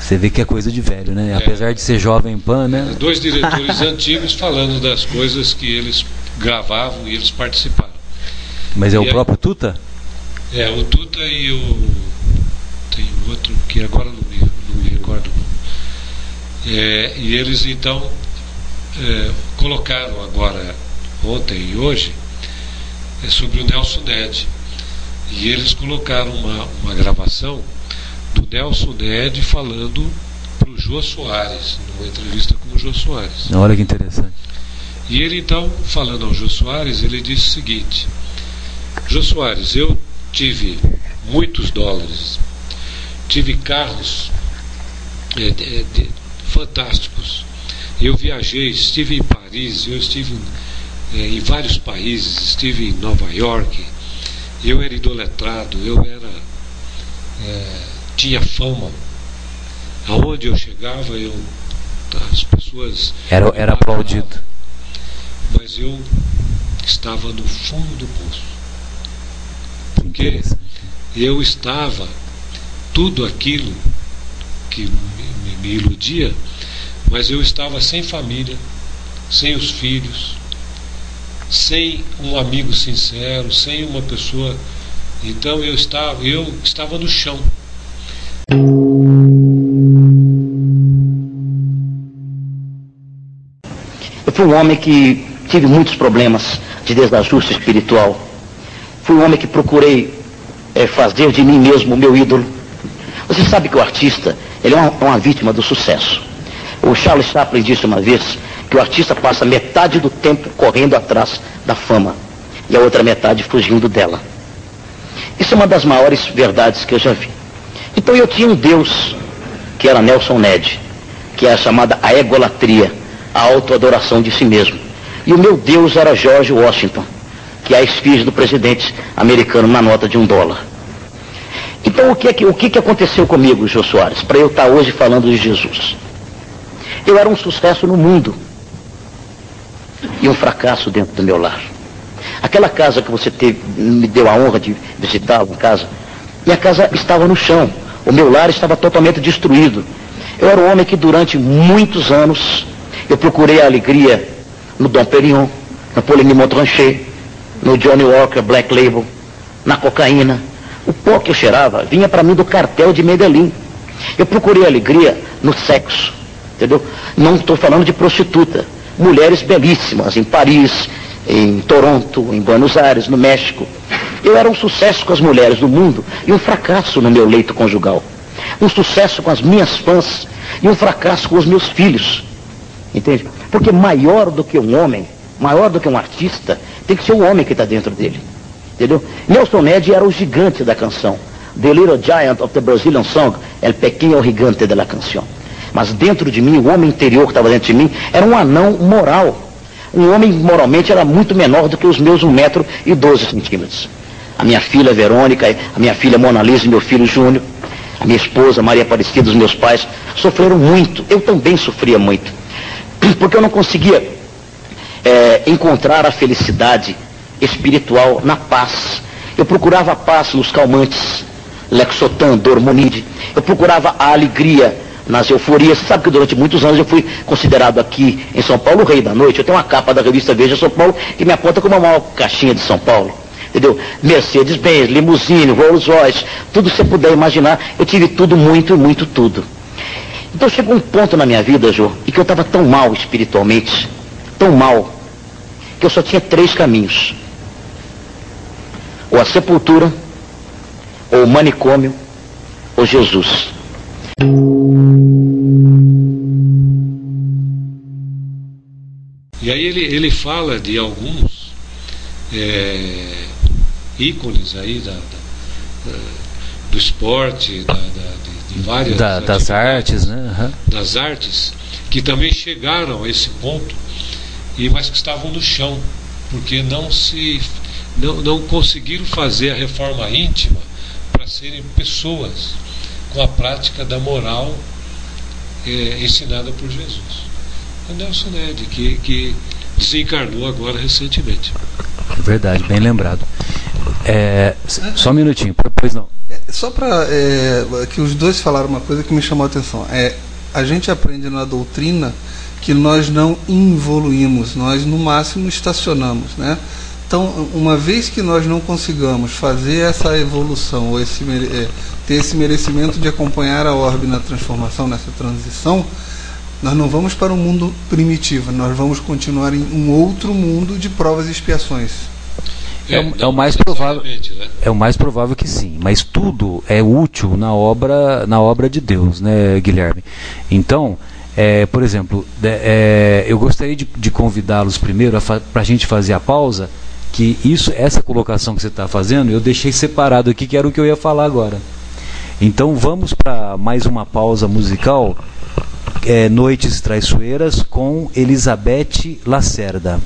Você vê que é coisa de velho, né? Apesar de ser Jovem Pan, né? Dois diretores antigos falando das coisas que eles gravavam e eles participaram. Mas o próprio Tuta? O Tuta e o... Tem outro que agora não me recordo. E eles então colocaram agora, ontem e hoje, sobre o Nelson Ned. E eles colocaram uma gravação do Nelson Ned falando para o Jô Soares, numa entrevista com o Jô Soares. Olha que interessante. E ele então, falando ao Jô Soares, ele disse o seguinte: Jô Soares, eu tive muitos dólares, tive carros fantásticos, eu viajei, estive em Paris, eu estive em vários países, estive em Nova York. Eu era idolatrado, tinha fama. Aonde eu chegava, as pessoas... Era aplaudido. Mas eu estava no fundo do poço. Porque eu estava... Tudo aquilo que me iludia, mas eu estava sem família, sem os filhos... sem um amigo sincero, sem uma pessoa. Então eu estava no chão. Eu fui um homem que tive muitos problemas de desajuste espiritual. Fui um homem que procurei fazer de mim mesmo o meu ídolo. Você sabe que o artista, ele é uma vítima do sucesso. O Charles Chaplin disse uma vez que o artista passa metade do tempo correndo atrás da fama e a outra metade fugindo dela. Isso é uma das maiores verdades que eu já vi. Então eu tinha um Deus, que era Nelson Ned, que é a chamada a egolatria, a autoadoração de si mesmo. E o meu Deus era George Washington, que é a esfinge do presidente americano na nota de $1. Então o que aconteceu comigo, Jô Soares, para eu estar hoje falando de Jesus? Eu era um sucesso no mundo e um fracasso dentro do meu lar. Aquela casa que você me deu a honra de visitar, uma casa, e a casa estava no chão. O meu lar estava totalmente destruído. Eu era um homem que durante muitos anos eu procurei a alegria no Dom Pérignon, na Polimon Tranchet, no Johnny Walker Black Label, na cocaína. O pó que eu cheirava vinha para mim do cartel de Medellín. Eu procurei a alegria no sexo, entendeu? Não estou falando de prostituta. Mulheres belíssimas em Paris, em Toronto, em Buenos Aires, no México. Eu era um sucesso com as mulheres do mundo e um fracasso no meu leito conjugal. Um sucesso com as minhas fãs e um fracasso com os meus filhos. Entende? Porque maior do que um homem, maior do que um artista, tem que ser o homem que está dentro dele. Entendeu? Nelson Ned era o gigante da canção. The Little Giant of the Brazilian Song, El Pequeño Gigante de la Canción. Mas dentro de mim, o homem interior que estava dentro de mim, era um anão moral. Um homem moralmente era muito menor do que os meus 1 metro e 12 centímetros. A minha filha Verônica, a minha filha Mona Lisa e meu filho Júnior, a minha esposa Maria Aparecida, os meus pais, sofreram muito. Eu também sofria muito. Porque eu não conseguia encontrar a felicidade espiritual na paz. Eu procurava a paz nos calmantes, Lexotan, Dormonide. Eu procurava a alegria nas euforias. Você sabe que durante muitos anos eu fui considerado aqui em São Paulo o rei da noite. Eu tenho uma capa da revista Veja São Paulo que me aponta como a maior caixinha de São Paulo. Entendeu? Mercedes-Benz, limusine, Rolls-Royce, tudo que você puder imaginar. Eu tive tudo, muito tudo. Então chegou um ponto na minha vida, Jô, em que eu estava tão mal espiritualmente, tão mal, que eu só tinha 3 caminhos. Ou a sepultura, ou o manicômio, ou Jesus. E aí ele fala de alguns ícones aí do esporte, de várias das artes, né? Uhum. Das artes que também chegaram a esse ponto, mas que estavam no chão, porque não conseguiram fazer a reforma íntima para serem pessoas com a prática da moral ensinada por Jesus. O Nelson Ned, que desencarnou agora recentemente. Verdade, bem lembrado. Só um minutinho, pois não. Só para que os dois falaram uma coisa que me chamou a atenção. A gente aprende na doutrina que nós não involuímos, nós no máximo estacionamos, né? Então, uma vez que nós não consigamos fazer essa evolução, ou ter esse merecimento de acompanhar a orbe na transformação, nessa transição, nós não vamos para um mundo primitivo, nós vamos continuar em um outro mundo de provas e expiações. É o mais provável que sim, mas tudo é útil na obra de Deus, né, Guilherme? Então, por exemplo, eu gostaria de convidá-los primeiro para a gente fazer a pausa, que essa colocação que você está fazendo, eu deixei separado aqui, que era o que eu ia falar agora. Então vamos para mais uma pausa musical, Noites Traiçoeiras, com Elizabeth Lacerda.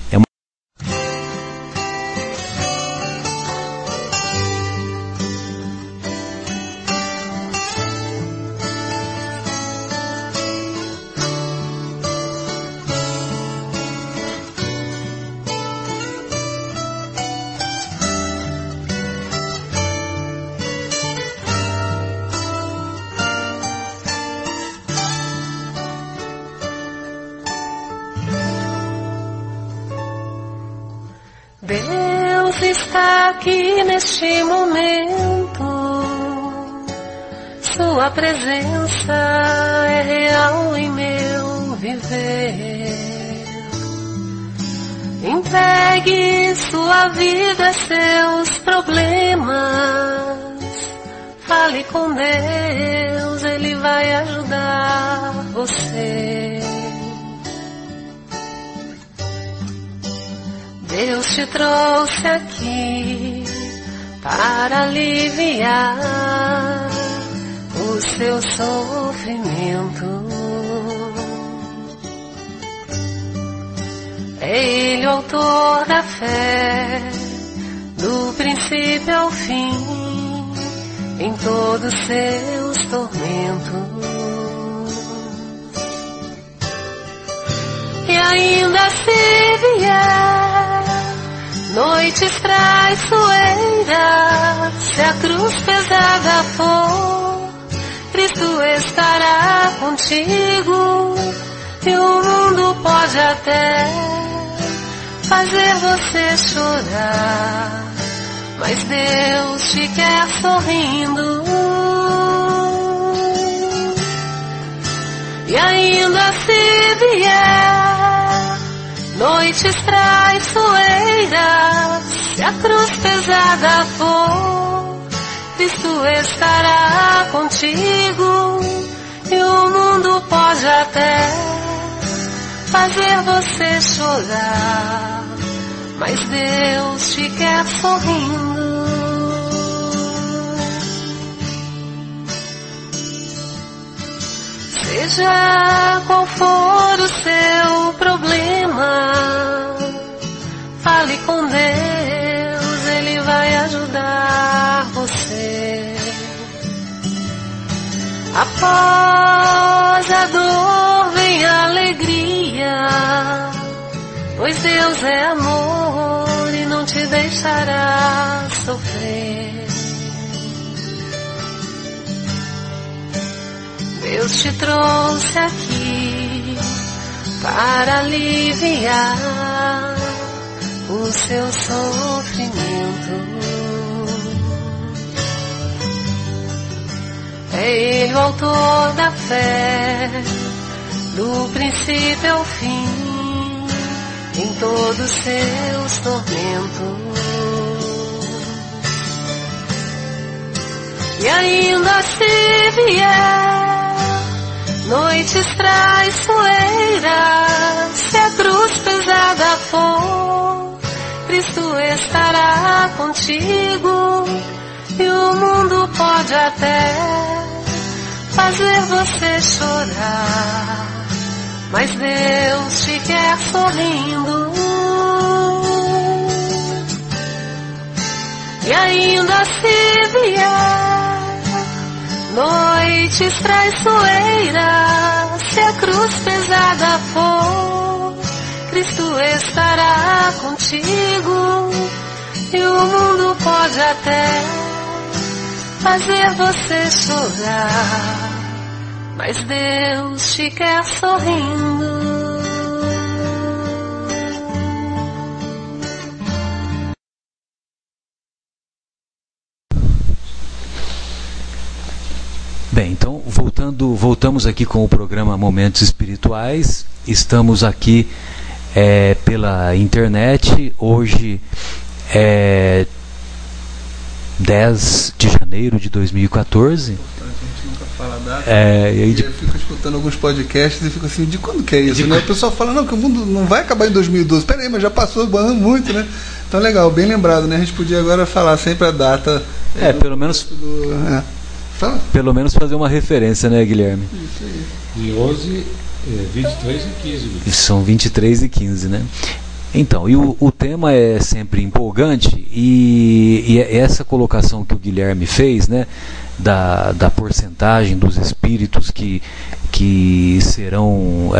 Neste momento, sua presença é real em meu viver. Entregue sua vida a seus problemas. Fale com Deus, Ele vai ajudar você. Deus te trouxe aqui para aliviar o seu sofrimento. É Ele o autor da fé, do princípio ao fim, em todos seus tormentos. E ainda se vier noites traiçoeiras, se a cruz pesada for, Cristo estará contigo. E o mundo pode até fazer você chorar, mas Deus te quer sorrindo. E ainda se vier noites traiçoeiras, Se a cruz pesada for, Cristo estará contigo. E o mundo pode até fazer você chorar, mas Deus te quer sorrindo. Seja qual for o seu problema, fale com Deus, Ele vai ajudar você. Após a dor vem a alegria, pois Deus é amor e não te deixará sofrer. Deus te trouxe aqui para aliviar o seu sofrimento. É Ele o autor da fé, do princípio ao fim, em todos os seus tormentos. E ainda se vier noites traiçoeiras, se a cruz pesada for, Cristo estará contigo. E o mundo pode até fazer você chorar, mas Deus te quer sorrindo. E ainda se vier noites traiçoeiras, se a cruz pesada for, Cristo estará contigo. E o mundo pode até fazer você chorar, mas Deus te quer sorrindo. Bem, então, voltamos aqui com o programa Momentos Espirituais. Estamos aqui pela internet. Hoje é 10 de janeiro de 2014. Eu fico escutando alguns podcasts e fico assim, de quando que é isso? Né? O pessoal fala, não, que o mundo não vai acabar em 2012. Peraí, mas já passou muito, né? Então, legal, bem lembrado, né? A gente podia agora falar sempre a data. Pelo menos fazer uma referência, né, Guilherme? Isso aí. De 11, 23 e 15. Guilherme. São 23 e 15, né? Então, e o tema é sempre empolgante, e essa colocação que o Guilherme fez, né, da porcentagem dos espíritos que serão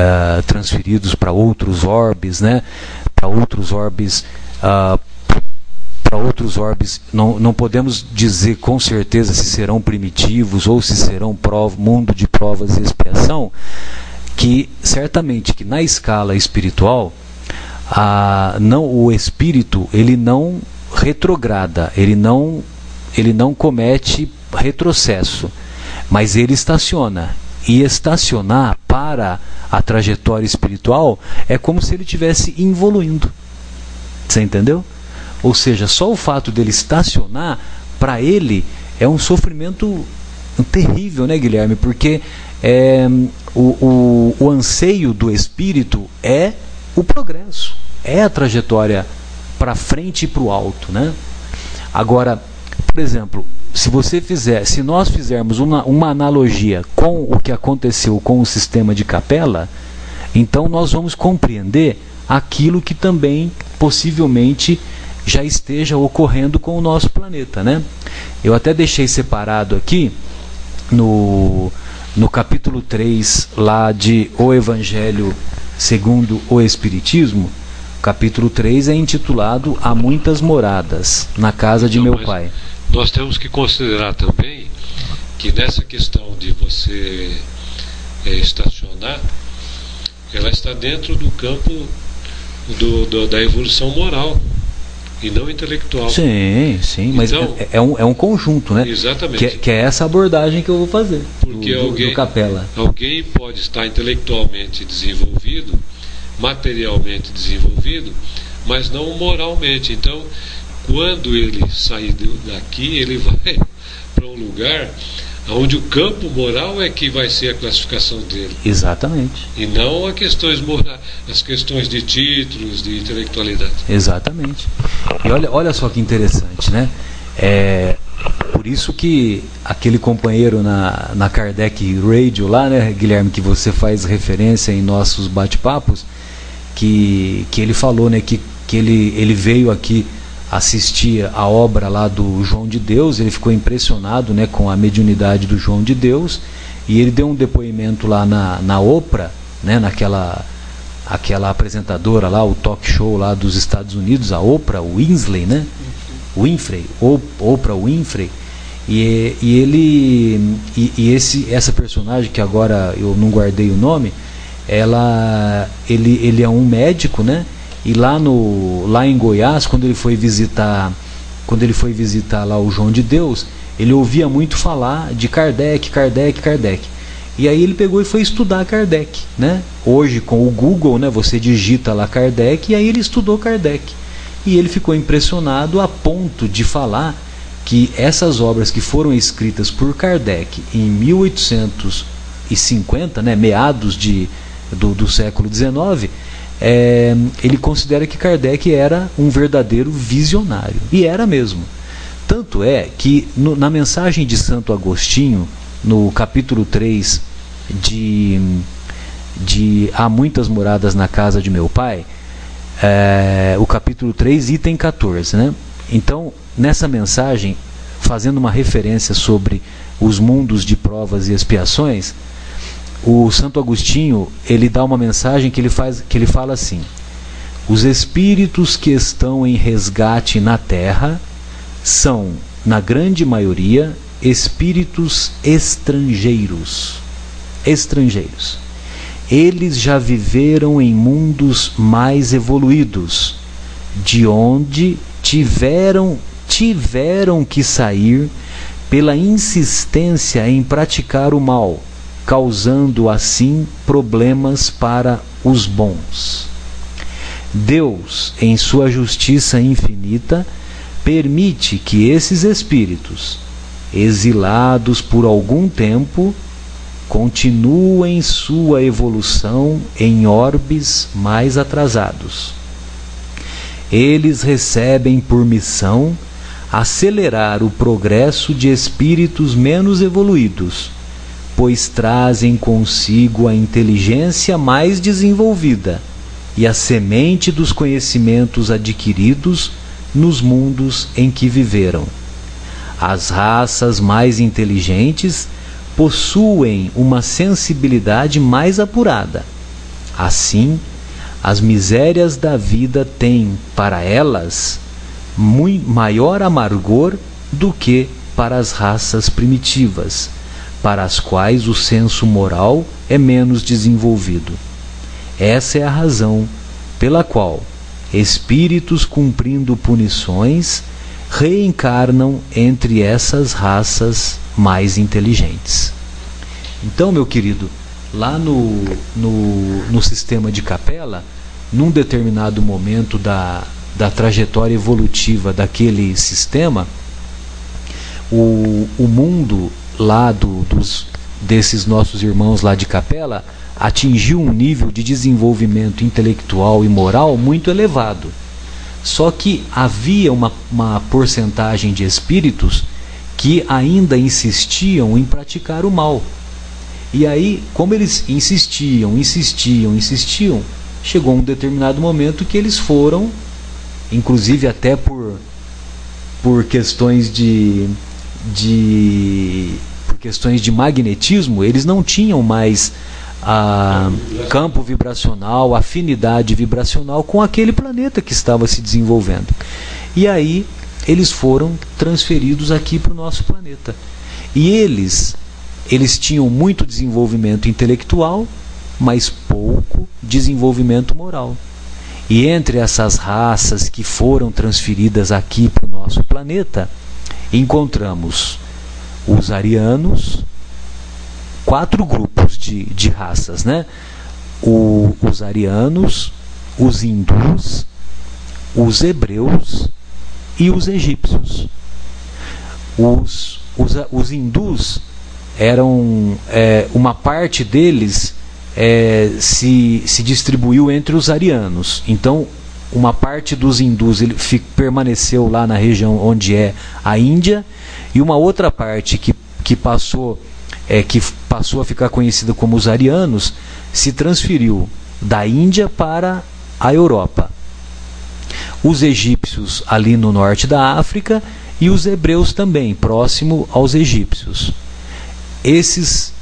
transferidos para outros orbes, né, para outros orbes, não podemos dizer com certeza se serão primitivos ou se serão mundo de provas e expiação, que certamente que na escala espiritual o espírito ele não retrograda, ele não comete retrocesso, mas ele estaciona. E estacionar para a trajetória espiritual é como se ele estivesse evoluindo. Você entendeu? Ou seja, só o fato dele estacionar, para ele é um sofrimento terrível, né, Guilherme? Porque o anseio do espírito é o progresso, é a trajetória para frente e para o alto, né? Agora, por exemplo, se nós fizermos uma analogia com o que aconteceu com o sistema de Capela, então nós vamos compreender aquilo que também possivelmente já esteja ocorrendo com o nosso planeta, né? Eu até deixei separado aqui no capítulo 3 lá de O Evangelho Segundo o Espiritismo, capítulo 3 é intitulado Há Muitas Moradas na Casa de Meu Pai. Nós temos que considerar também que nessa questão de você estacionar, ela está dentro do campo da evolução moral e não intelectual. Sim, mas então, é um conjunto, né? Exatamente. Que é essa abordagem que eu vou fazer. Porque do Capela. Alguém pode estar intelectualmente desenvolvido, materialmente desenvolvido, mas não moralmente. Então, quando ele sair daqui, ele vai para um lugar onde o campo moral é que vai ser a classificação dele. Exatamente. E não as questões morais, as questões de títulos, de intelectualidade. Exatamente. E olha só que interessante, né? Por isso que aquele companheiro na Kardec Radio lá, né, Guilherme, que você faz referência em nossos bate-papos, que ele falou, né, que ele veio aqui assistir a obra lá do João de Deus, ele ficou impressionado, né, com a mediunidade do João de Deus, e ele deu um depoimento lá na Oprah, né, naquela apresentadora lá, o talk show lá dos Estados Unidos, a Oprah Winfrey, né? Winfrey, Oprah Winfrey, e essa personagem que agora eu não guardei o nome, ele é um médico, né? E lá em Goiás, quando ele foi visitar lá o João de Deus, ele ouvia muito falar de Kardec. E aí ele pegou e foi estudar Kardec, né? Hoje com o Google, né, você digita lá Kardec, e aí ele estudou Kardec. E ele ficou impressionado a ponto de falar que essas obras que foram escritas por Kardec em 1850, né, meados do século XIX, ele considera que Kardec era um verdadeiro visionário. E era mesmo. Tanto é que na mensagem de Santo Agostinho, no capítulo 3 de Há Muitas Moradas na Casa de Meu Pai, o capítulo 3, item 14, né? Então, nessa mensagem, fazendo uma referência sobre os mundos de provas e expiações, o Santo Agostinho, ele dá uma mensagem que ele fala assim: os espíritos que estão em resgate na Terra são, na grande maioria, espíritos estrangeiros. Eles já viveram em mundos mais evoluídos, de onde tiveram que sair pela insistência em praticar o mal, causando assim problemas para os bons. Deus, em sua justiça infinita, permite que esses espíritos, exilados por algum tempo, continuem sua evolução em orbes mais atrasados. Eles recebem por missão acelerar o progresso de espíritos menos evoluídos, pois trazem consigo a inteligência mais desenvolvida e a semente dos conhecimentos adquiridos nos mundos em que viveram. As raças mais inteligentes possuem uma sensibilidade mais apurada. Assim, as misérias da vida têm, para elas, muito maior amargor do que para as raças primitivas, para as quais o senso moral é menos desenvolvido. Essa é a razão pela qual espíritos cumprindo punições reencarnam entre essas raças mais inteligentes. Então, meu querido, lá no sistema de Capela, num determinado momento da trajetória evolutiva daquele sistema, o mundo lá desses nossos irmãos lá de Capela atingiu um nível de desenvolvimento intelectual e moral muito elevado. Só que havia uma porcentagem de espíritos que ainda insistiam em praticar o mal. E aí, como eles insistiam, chegou um determinado momento que eles foram, inclusive até por questões de magnetismo, eles não tinham mais campo vibracional, afinidade vibracional com aquele planeta que estava se desenvolvendo. E aí eles foram transferidos aqui para o nosso planeta. E eles tinham muito desenvolvimento intelectual, mas pouco desenvolvimento moral. E entre essas raças que foram transferidas aqui para o nosso planeta, encontramos os arianos, 4 grupos de raças, né? Os arianos, os hindus, os hebreus e os egípcios. Os hindus eram, uma parte deles se distribuiu entre os arianos. Então, uma parte dos hindus permaneceu lá na região onde é a Índia, e uma outra parte que passou a ficar conhecida como os arianos se transferiu da Índia para a Europa. Os egípcios ali no norte da África e os hebreus também, próximo aos egípcios. Desses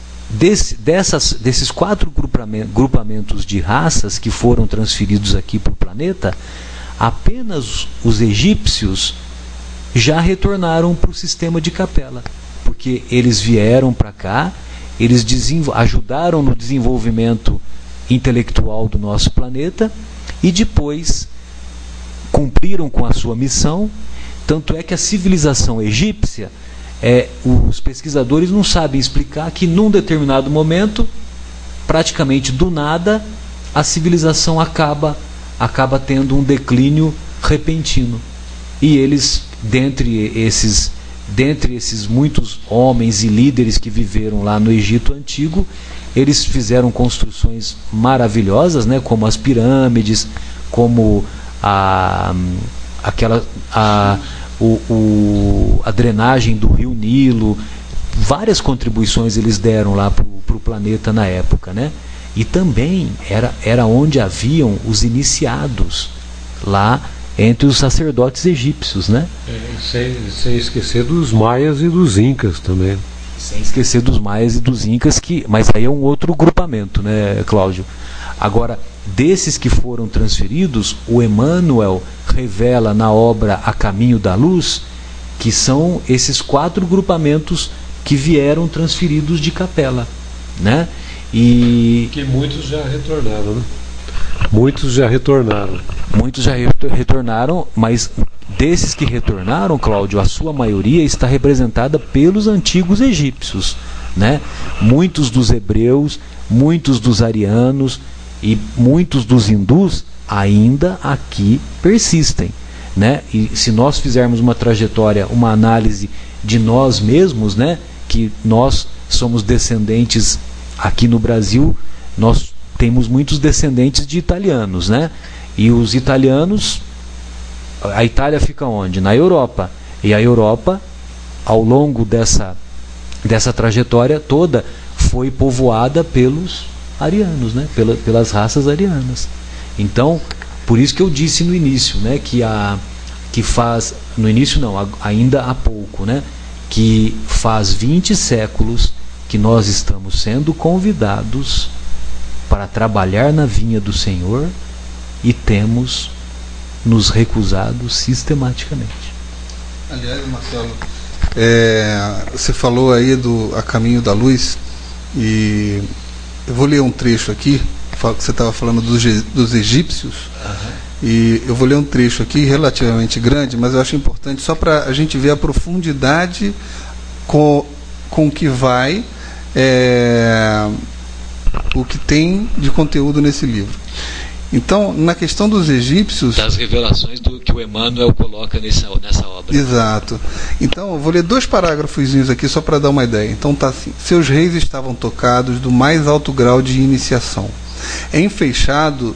quatro grupamentos de raças que foram transferidos aqui para o planeta, apenas os egípcios já retornaram para o sistema de Capela, porque eles vieram para cá, eles ajudaram no desenvolvimento intelectual do nosso planeta e depois cumpriram com a sua missão. Tanto é que a civilização egípcia, os pesquisadores não sabem explicar que num determinado momento, praticamente do nada, a civilização acaba tendo um declínio repentino. E eles, dentre esses muitos homens e líderes que viveram lá no Egito Antigo, eles fizeram construções maravilhosas, né, como as pirâmides, como a drenagem do rio Nilo. Várias contribuições eles deram lá para o planeta na época, né? E também era onde haviam os iniciados, lá entre os sacerdotes egípcios, né? Sem esquecer dos maias e dos incas também. Sem esquecer dos maias e dos incas, mas aí é um outro grupamento, né, Cláudio? Agora, desses que foram transferidos, o Emmanuel revela na obra A Caminho da Luz que são esses quatro grupamentos que vieram transferidos de Capela, né? E que muitos já retornaram, né? Muitos já retornaram, mas desses que retornaram, Cláudio, a sua maioria está representada pelos antigos egípcios, né? Muitos dos hebreus, muitos dos arianos e muitos dos hindus ainda aqui persistem, né? E se nós fizermos uma trajetória, uma análise de nós mesmos, né, que nós somos descendentes aqui no Brasil, nós temos muitos descendentes de italianos, né? E os italianos, a Itália fica onde? Na Europa. E a Europa, ao longo dessa trajetória toda, foi povoada pelos arianos, né? Pelas raças arianas. Então, por isso que eu disse no início, né, ainda há pouco, né, que faz 20 séculos que nós estamos sendo convidados para trabalhar na vinha do Senhor e temos nos recusado sistematicamente. Aliás, Marcelo, você falou aí do A Caminho da Luz, e eu vou ler um trecho aqui, que você estava falando dos egípcios, e eu vou ler um trecho aqui relativamente grande, mas eu acho importante só para a gente ver a profundidade com que vai o que tem de conteúdo nesse livro. Então, na questão dos egípcios... Das revelações que o Emmanuel coloca nessa obra. Exato. Então, eu vou ler 2 parágrafozinhos aqui só para dar uma ideia. Então, tá assim. Seus reis estavam tocados do mais alto grau de iniciação, enfeixando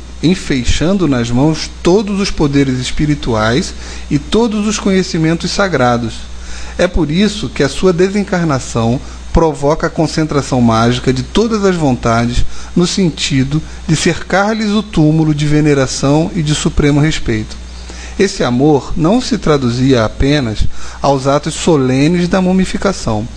nas mãos todos os poderes espirituais e todos os conhecimentos sagrados. É por isso que a sua desencarnação provoca a concentração mágica de todas as vontades no sentido de cercar-lhes o túmulo de veneração e de supremo respeito. Esse amor não se traduzia apenas aos atos solenes da mumificação.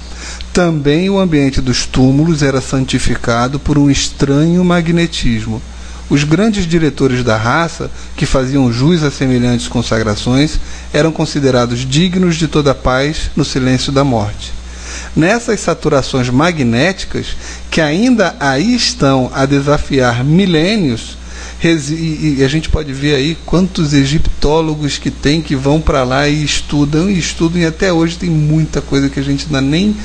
Também o ambiente dos túmulos era santificado por um estranho magnetismo. Os grandes diretores da raça, que faziam jus a semelhantes consagrações, eram considerados dignos de toda a paz no silêncio da morte. Nessas saturações magnéticas, que ainda aí estão a desafiar milênios, e a gente pode ver aí quantos egiptólogos que tem, que vão para lá e estudam, e até hoje tem muita coisa que a gente ainda nem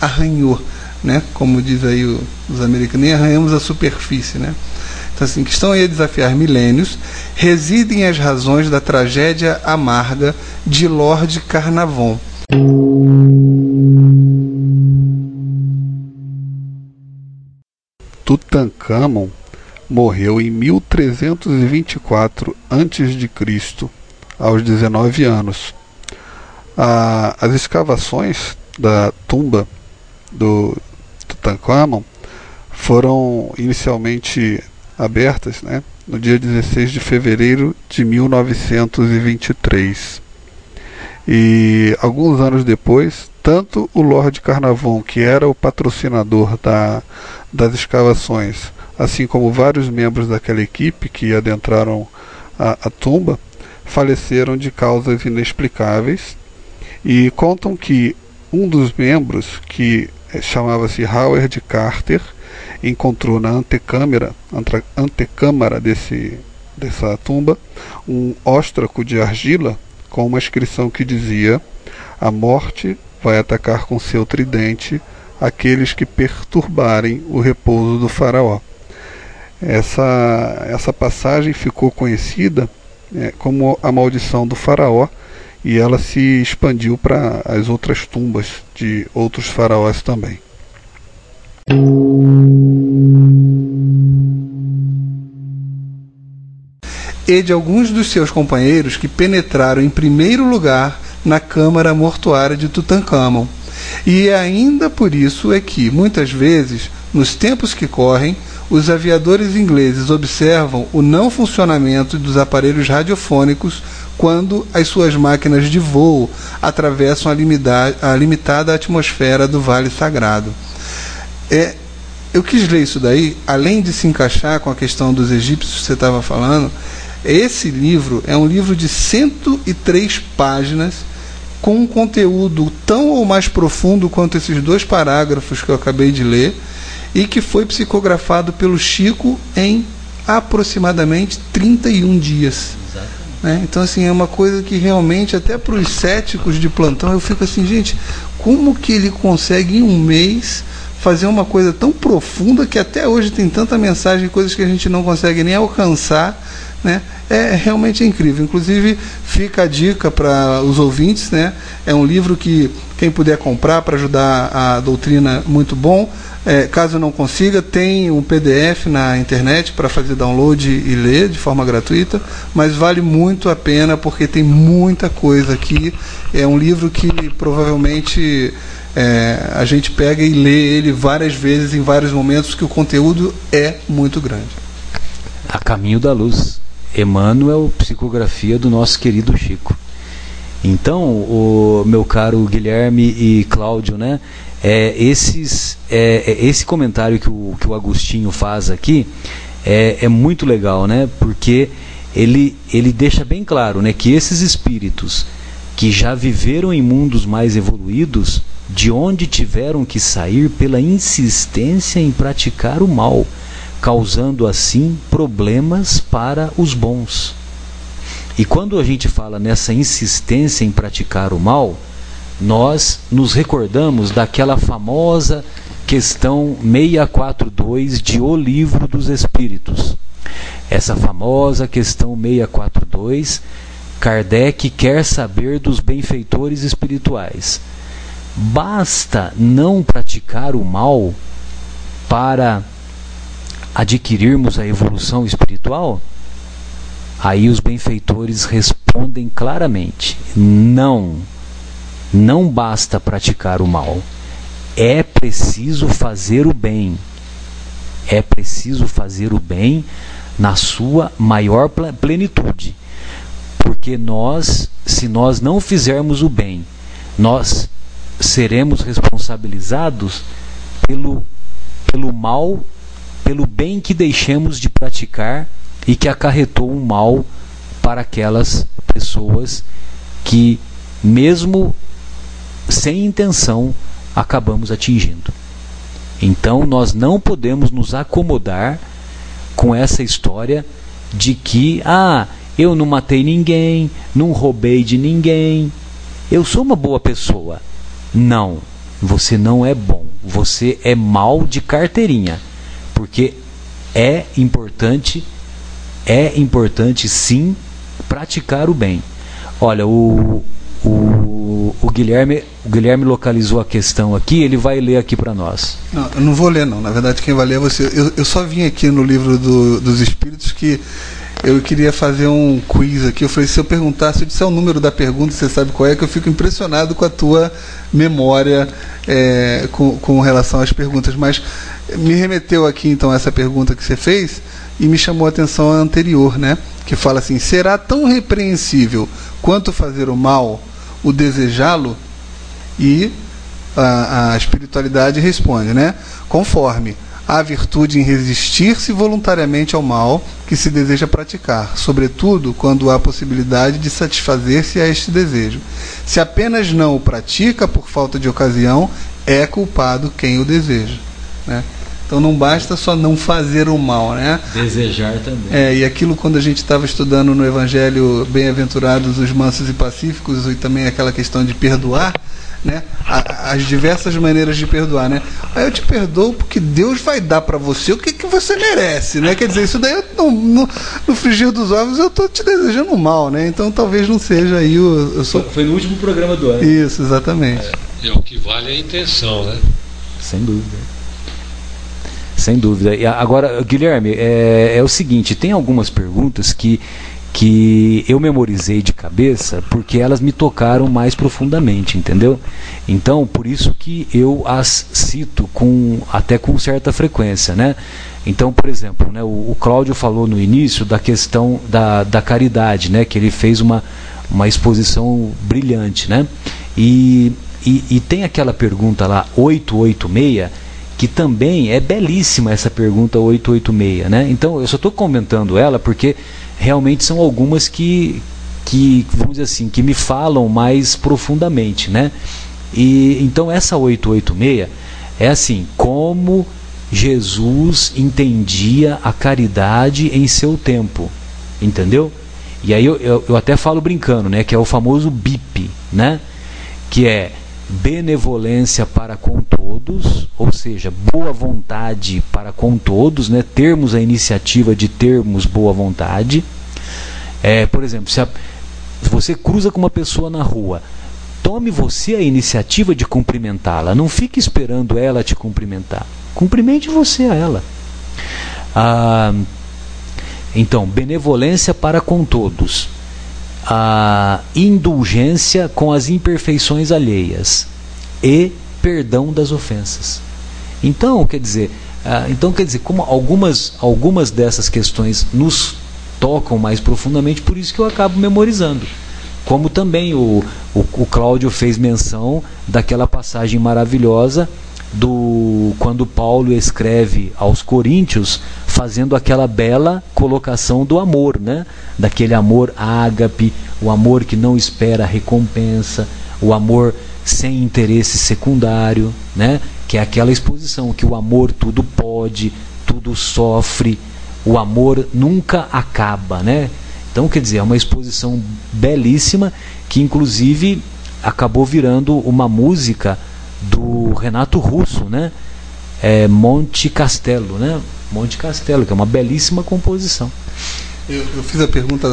arranhou né? Como diz aí os americanos, nem arranhamos a superfície, né? Então assim, que estão aí a desafiar milênios, residem as razões da tragédia amarga de Lord Carnarvon. Tutankhamon morreu em 1324 a.C., aos 19 anos. As escavações da tumba do Tutankhamon foram inicialmente abertas, né, no dia 16 de fevereiro de 1923. E alguns anos depois, tanto o Lord Carnarvon, que era o patrocinador das escavações, assim como vários membros daquela equipe que adentraram a tumba, faleceram de causas inexplicáveis. E contam que um dos membros, que chamava-se Howard Carter, encontrou na antecâmara dessa tumba um óstraco de argila com uma inscrição que dizia: "A morte vai atacar com seu tridente aqueles que perturbarem o repouso do faraó." Essa passagem ficou conhecida como a maldição do faraó, e ela se expandiu para as outras tumbas de outros faraós também. E de alguns dos seus companheiros que penetraram em primeiro lugar na câmara mortuária de Tutankhamon. E ainda por isso é que, muitas vezes, nos tempos que correm, os aviadores ingleses observam o não funcionamento dos aparelhos radiofônicos quando as suas máquinas de voo atravessam a limitada atmosfera do Vale Sagrado. Eu quis ler isso daí, além de se encaixar com a questão dos egípcios que você estava falando. Esse livro é um livro de 103 páginas, com um conteúdo tão ou mais profundo quanto esses dois parágrafos que eu acabei de ler, e que foi psicografado pelo Chico em aproximadamente 31 dias. Né? Então, assim, é uma coisa que realmente, até para os céticos de plantão, eu fico assim, gente, como que ele consegue em um mês fazer uma coisa tão profunda, que até hoje tem tanta mensagem, coisas que a gente não consegue nem alcançar, né? É realmente incrível. Inclusive, fica a dica para os ouvintes, né? É um livro que quem puder comprar para ajudar a doutrina, muito bom. Caso não consiga, tem um PDF na internet para fazer download e ler de forma gratuita, mas vale muito a pena porque tem muita coisa aqui. É um livro que provavelmente a gente pega e lê ele várias vezes, em vários momentos, porque o conteúdo é muito grande. A Caminho da Luz, Emmanuel, psicografia do nosso querido Chico. Então, o meu caro Guilherme e Cláudio, né, esse comentário que o Agostinho faz aqui é muito legal, né, porque ele deixa bem claro, né, que esses espíritos que já viveram em mundos mais evoluídos, de onde tiveram que sair pela insistência em praticar o mal, causando assim problemas para os bons. E quando a gente fala nessa insistência em praticar o mal, nós nos recordamos daquela famosa questão 642 de O Livro dos Espíritos. Essa famosa questão 642, Kardec quer saber dos benfeitores espirituais. Basta não praticar o mal para adquirirmos a evolução espiritual? Aí os benfeitores respondem claramente: não, não basta praticar o mal, é preciso fazer o bem. É preciso fazer o bem na sua maior plenitude, porque nós, se nós não fizermos o bem, nós seremos responsabilizados pelo mal, pelo bem que deixamos de praticar e que acarretou um mal para aquelas pessoas que, mesmo sem intenção, acabamos atingindo. Então, nós não podemos nos acomodar com essa história de que, eu não matei ninguém, não roubei de ninguém, eu sou uma boa pessoa. Não, você não é bom. você é mal de carteirinha, porque é importante sim praticar o bem. Olha, o Guilherme localizou a questão aqui, ele vai ler aqui para nós. Não, eu não vou ler não, na verdade quem vai ler é você. Eu só vim aqui no livro dos Espíritos que eu queria fazer um quiz aqui. Eu falei, se eu perguntar, se eu disser o número da pergunta, você sabe qual é, que eu fico impressionado com a tua memória com relação às perguntas. Mas me remeteu aqui então essa pergunta que você fez e me chamou a atenção a anterior, né? Que fala assim, será tão repreensível quanto fazer o mal o desejá-lo? E a espiritualidade responde, né? Conforme a virtude em resistir-se voluntariamente ao mal que se deseja praticar, sobretudo quando há possibilidade de satisfazer-se a este desejo. Se apenas não o pratica por falta de ocasião, é culpado quem o deseja, né? Então não basta só não fazer o mal, né? Desejar também. E aquilo, quando a gente estava estudando no Evangelho Bem-aventurados os mansos e pacíficos, e também aquela questão de perdoar, né? As diversas maneiras de perdoar, né? Aí eu te perdoo porque Deus vai dar para você o que você merece, né? Quer dizer, isso daí eu não, no frigir dos ovos eu estou te desejando mal, né? Então talvez não seja aí o... Foi no último programa do ano. Isso, exatamente. O que vale é a intenção, né? Sem dúvida. Sem dúvida. E agora, Guilherme, é o seguinte, tem algumas perguntas que eu memorizei de cabeça porque elas me tocaram mais profundamente, entendeu? Então, por isso que eu as cito até com certa frequência, né? Então, por exemplo, né, o Cláudio falou no início da questão da caridade, né? Que ele fez uma exposição brilhante, né? E tem aquela pergunta lá, 886, que também é belíssima essa pergunta 886, né? Então eu só estou comentando ela porque realmente são algumas que, vamos dizer assim, que me falam mais profundamente, né? E então essa 886 é assim, como Jesus entendia a caridade em seu tempo, entendeu? E aí eu até falo brincando, né? Que é o famoso BIP, né? Que é benevolência para com todos, ou seja, boa vontade para com todos, né? Termos a iniciativa de termos boa vontade. Por exemplo, se você cruza com uma pessoa na rua, tome você a iniciativa de cumprimentá-la, não fique esperando ela te cumprimentar, cumprimente você a ela. Então, benevolência para com todos, a indulgência com as imperfeições alheias e perdão das ofensas. Então, quer dizer, como algumas dessas questões nos tocam mais profundamente, por isso que eu acabo memorizando. Como também o Cláudio fez menção daquela passagem maravilhosa quando Paulo escreve aos Coríntios, fazendo aquela bela colocação do amor, né? Daquele amor ágape, o amor que não espera recompensa, o amor sem interesse secundário, né? Que é aquela exposição que o amor tudo pode, tudo sofre, o amor nunca acaba, né? Então, quer dizer, é uma exposição belíssima que inclusive acabou virando uma música do Renato Russo, né? Monte Castelo, né? Monte Castelo, que é uma belíssima composição. Eu fiz a pergunta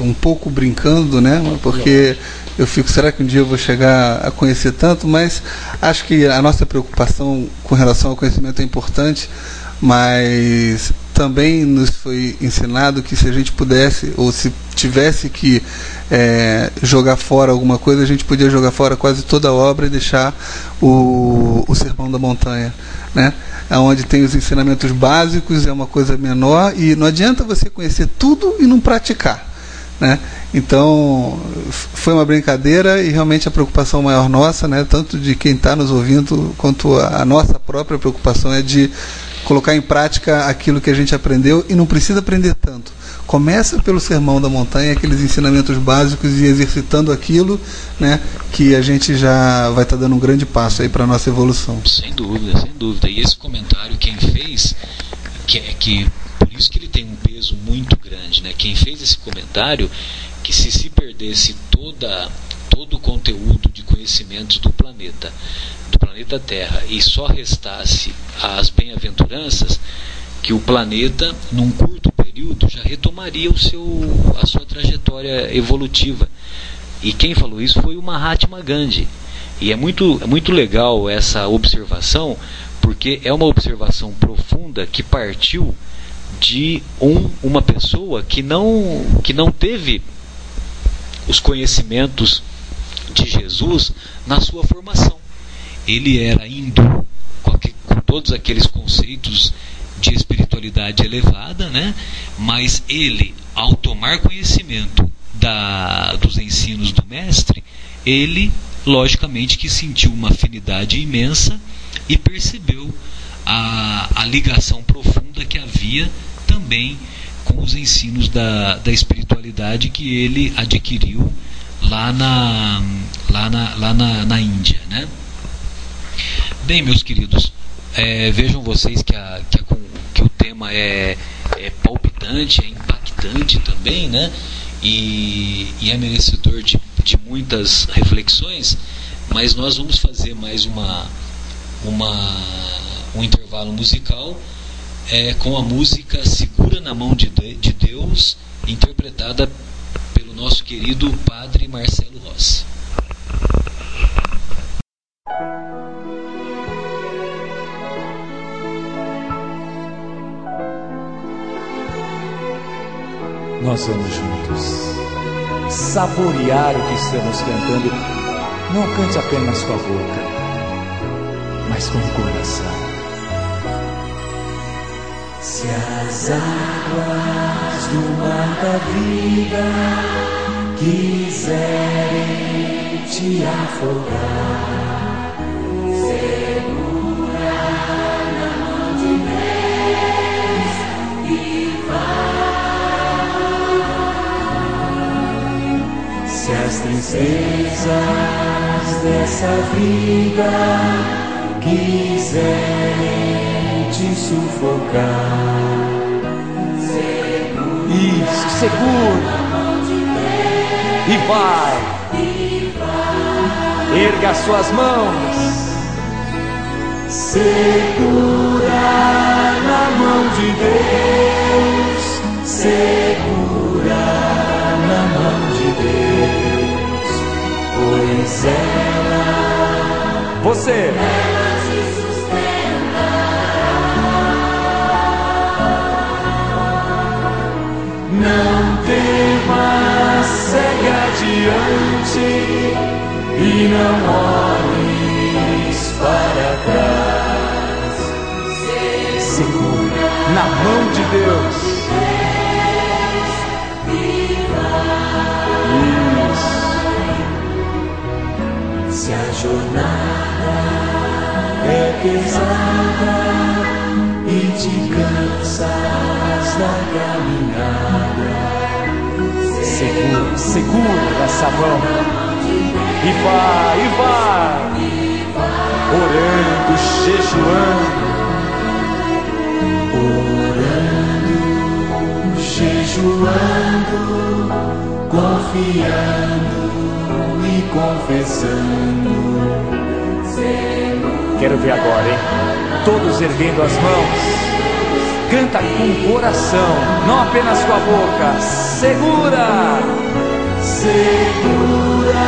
um pouco brincando, né? Porque eu fico, será que um dia eu vou chegar a conhecer tanto? Mas acho que a nossa preocupação com relação ao conhecimento é importante, mas também nos foi ensinado que se a gente pudesse, ou se tivesse que jogar fora alguma coisa, a gente podia jogar fora quase toda a obra e deixar o Sermão da Montanha, né? Onde tem os ensinamentos básicos, é uma coisa menor, e não adianta você conhecer tudo e não praticar, né? Então, foi uma brincadeira e realmente a preocupação maior nossa, né? Tanto de quem está nos ouvindo, quanto a nossa própria preocupação é de colocar em prática aquilo que a gente aprendeu, e não precisa aprender tanto. Começa pelo Sermão da Montanha, aqueles ensinamentos básicos, e exercitando aquilo, né, que a gente já vai estar dando um grande passo aí para a nossa evolução. Sem dúvida, sem dúvida. E esse comentário quem fez, por isso que ele tem um peso muito grande, né? Quem fez esse comentário, que se perdesse toda todo o conteúdo de conhecimentos do planeta Terra, e só restasse as bem-aventuranças, que o planeta, num curto período, já retomaria a sua trajetória evolutiva. E quem falou isso foi o Mahatma Gandhi. E é muito legal essa observação, porque é uma observação profunda que partiu de uma pessoa que não teve os conhecimentos de Jesus na sua formação. Ele era hindu, com todos aqueles conceitos de espiritualidade elevada, né? Mas ele, ao tomar conhecimento dos ensinos do mestre, ele logicamente que sentiu uma afinidade imensa e percebeu a ligação profunda que havia também com os ensinos da espiritualidade que ele adquiriu lá na Índia, né? Bem, meus queridos, vejam vocês que o tema é palpitante, é impactante também, né? E é merecedor de muitas reflexões, mas nós vamos fazer mais um intervalo musical com a música Segura na Mão de Deus, interpretada pelo nosso querido Padre Marcelo Rossi. Nós vamos juntos saborear o que estamos cantando. Não cante apenas com a boca, mas com o coração. Se as águas do mar da vida quiserem te afogar, segura na mão de Deus e vai. Se as tristezas dessa vida quiserem te sufocar, segura, isso, segura na mão de Deus, e vai, erga suas mãos, segura na mão de Deus, segura na mão de Deus, pois ela, você, ela te sustenta. Não temas, segue adiante e não olhes para trás. Segura na mão de Deus. Isso. Se a jornada é pesada e te cansas da caminhada, segura essa mão e vai, orando, jejuando, confiando e confessando. Quero ver agora, hein? Todos erguendo as mãos, canta com o coração, não apenas com a boca. Segura, segura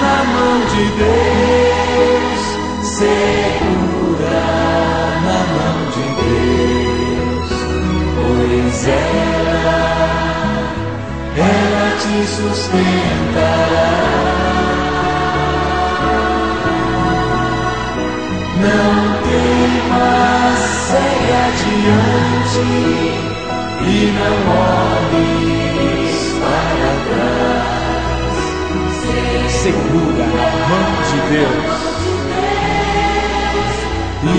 na mão de Deus, segura na mão de Deus, pois ela te sustentará. Não temas, segue adiante e não olhes para trás. Segura na mão de Deus e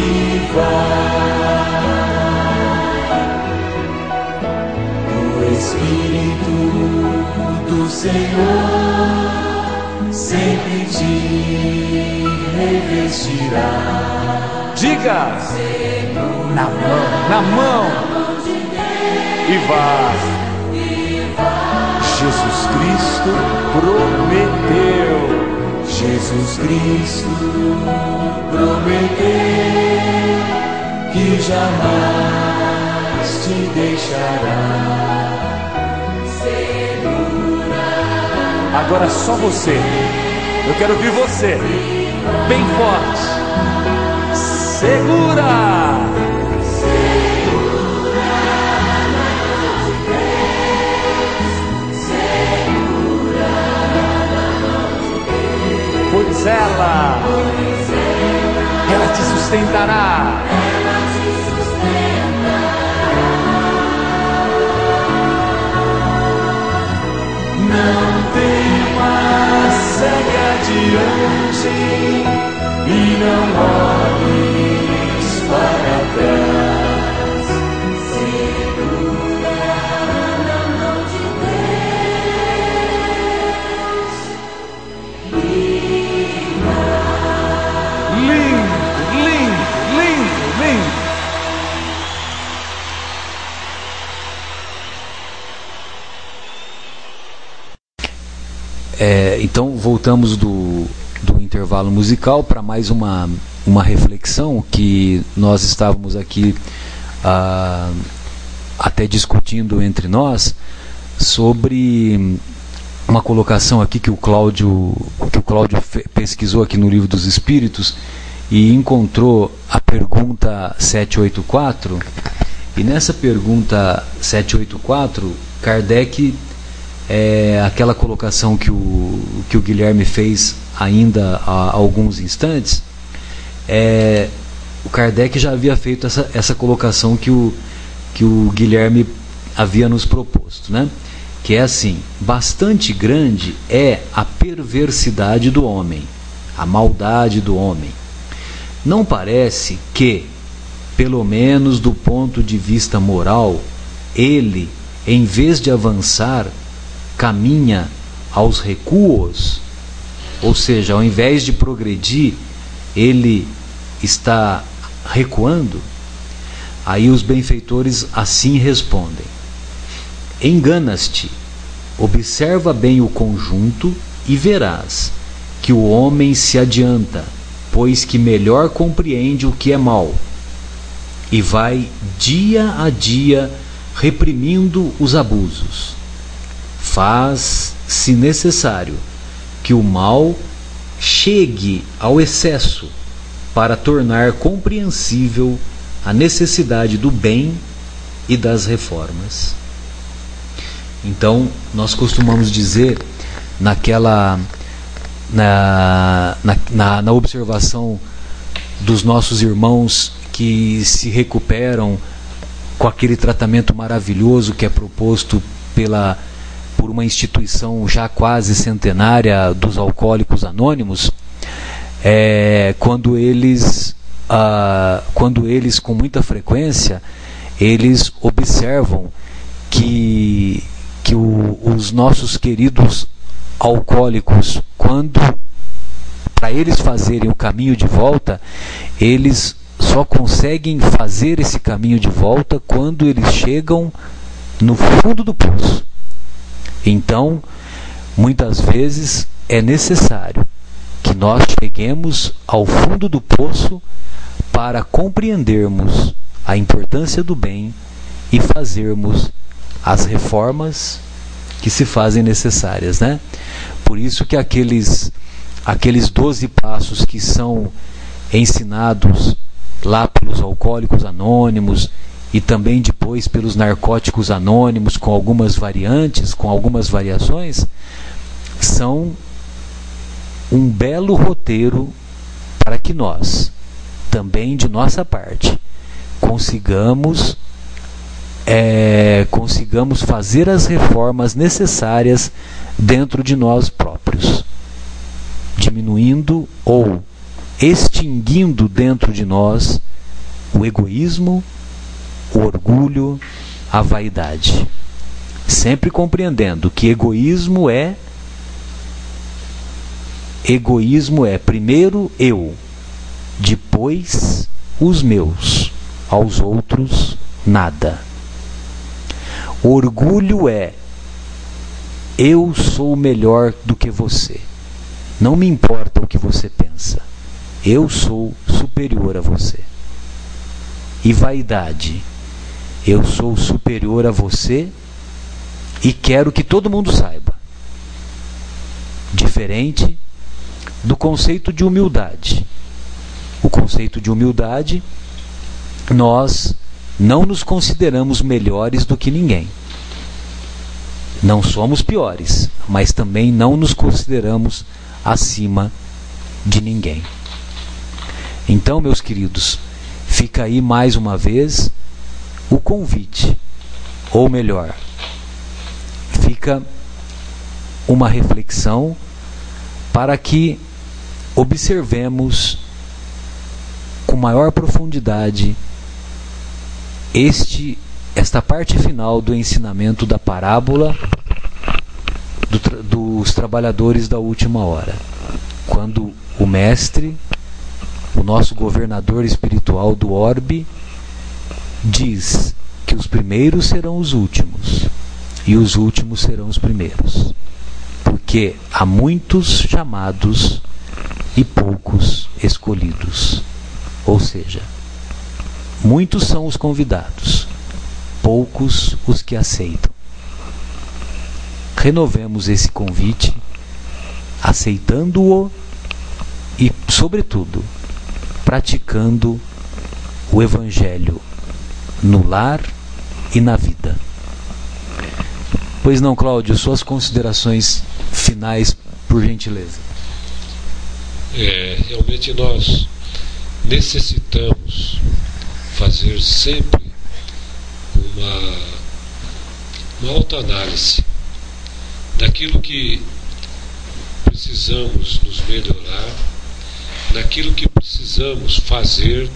vai. O Espírito do Senhor sempre te revestirá. Diga, segura na mão de Deus, e vai, Jesus Cristo prometeu, Jesus Cristo prometeu que jamais te deixará segura. Agora só você, eu quero ouvir você, bem forte, segura. Ela te sustentará. Ela te sustentará. Não temas, segue adiante e não olhes para trás. Segura na mão de Deus. Então voltamos do intervalo musical para mais uma reflexão que nós estávamos aqui até discutindo entre nós sobre uma colocação aqui que o Cláudio pesquisou aqui no Livro dos Espíritos e encontrou a pergunta 784, e nessa pergunta 784 Kardec, aquela colocação que o Guilherme fez ainda há alguns instantes, o Kardec já havia feito essa colocação que o Guilherme havia nos proposto, né? Que é assim: bastante grande é a perversidade do homem, a maldade do homem. Não parece que, pelo menos do ponto de vista moral, ele, em vez de avançar, caminha aos recuos? Ou seja, ao invés de progredir, ele está recuando? Aí os benfeitores assim respondem: enganas-te, observa bem o conjunto e verás que o homem se adianta, pois que melhor compreende o que é mal, e vai dia a dia reprimindo os abusos. Faz, se necessário, que o mal chegue ao excesso para tornar compreensível a necessidade do bem e das reformas. Então, nós costumamos dizer na observação dos nossos irmãos que se recuperam com aquele tratamento maravilhoso que é proposto por uma instituição já quase centenária dos Alcoólicos Anônimos, quando eles com muita frequência eles observam que os nossos queridos alcoólicos, quando para eles fazerem o caminho de volta, eles só conseguem fazer esse caminho de volta quando eles chegam no fundo do poço. Então, muitas vezes é necessário que nós cheguemos ao fundo do poço para compreendermos a importância do bem e fazermos as reformas que se fazem necessárias, né? Por isso que aqueles 12 passos que são ensinados lá pelos Alcoólicos Anônimos e também depois pelos Narcóticos Anônimos, com algumas variantes, com algumas variações, são um belo roteiro para que nós, também de nossa parte, consigamos fazer as reformas necessárias dentro de nós próprios, diminuindo ou extinguindo dentro de nós o egoísmo, o orgulho, a vaidade, sempre compreendendo que egoísmo é primeiro eu, depois os meus, aos outros nada. Orgulho é Eu sou melhor do que você. Não me importa o que você pensa. Eu sou superior a você. E vaidade. Eu sou superior a você e quero que todo mundo saiba. Diferente do conceito de humildade. O conceito de humildade, nós não nos consideramos melhores do que ninguém. Não somos piores, mas também não nos consideramos acima de ninguém. Então, meus queridos, fica aí mais uma vez o convite, ou melhor, fica uma reflexão para que observemos com maior profundidade esta parte final do ensinamento da parábola dos trabalhadores da última hora, quando o mestre, o nosso governador espiritual do orbe, diz que os primeiros serão os últimos e os últimos serão os primeiros, porque há muitos chamados e poucos escolhidos, ou seja, muitos são os convidados, poucos os que aceitam. Renovemos esse convite, aceitando-o e, sobretudo, praticando o Evangelho no lar e na vida. Pois não, Cláudio, suas considerações finais, por gentileza. Realmente nós necessitamos fazer sempre uma autoanálise daquilo que precisamos nos melhorar, daquilo que precisamos fazer,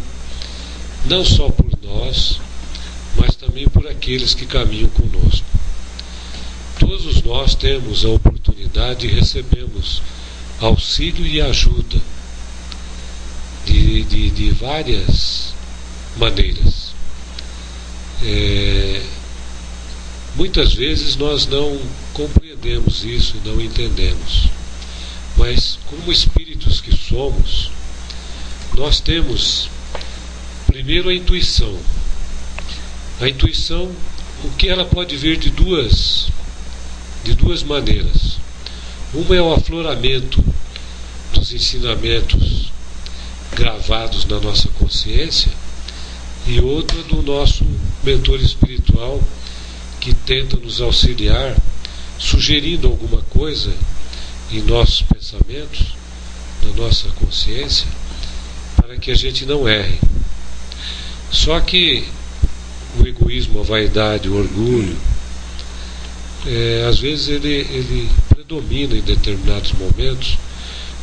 não só por nós, mas também por aqueles que caminham conosco. Todos nós temos a oportunidade e recebemos auxílio e ajuda de várias maneiras. Muitas vezes nós não compreendemos isso, não entendemos, mas como espíritos que somos, nós temos primeiro a intuição. A intuição, o que ela pode vir de duas maneiras. Uma é o afloramento dos ensinamentos gravados na nossa consciência, e outra do nosso mentor espiritual, que tenta nos auxiliar, sugerindo alguma coisa em nossos pensamentos, na nossa consciência, para que a gente não erre. Só que o egoísmo, a vaidade, o orgulho, às vezes ele predomina em determinados momentos,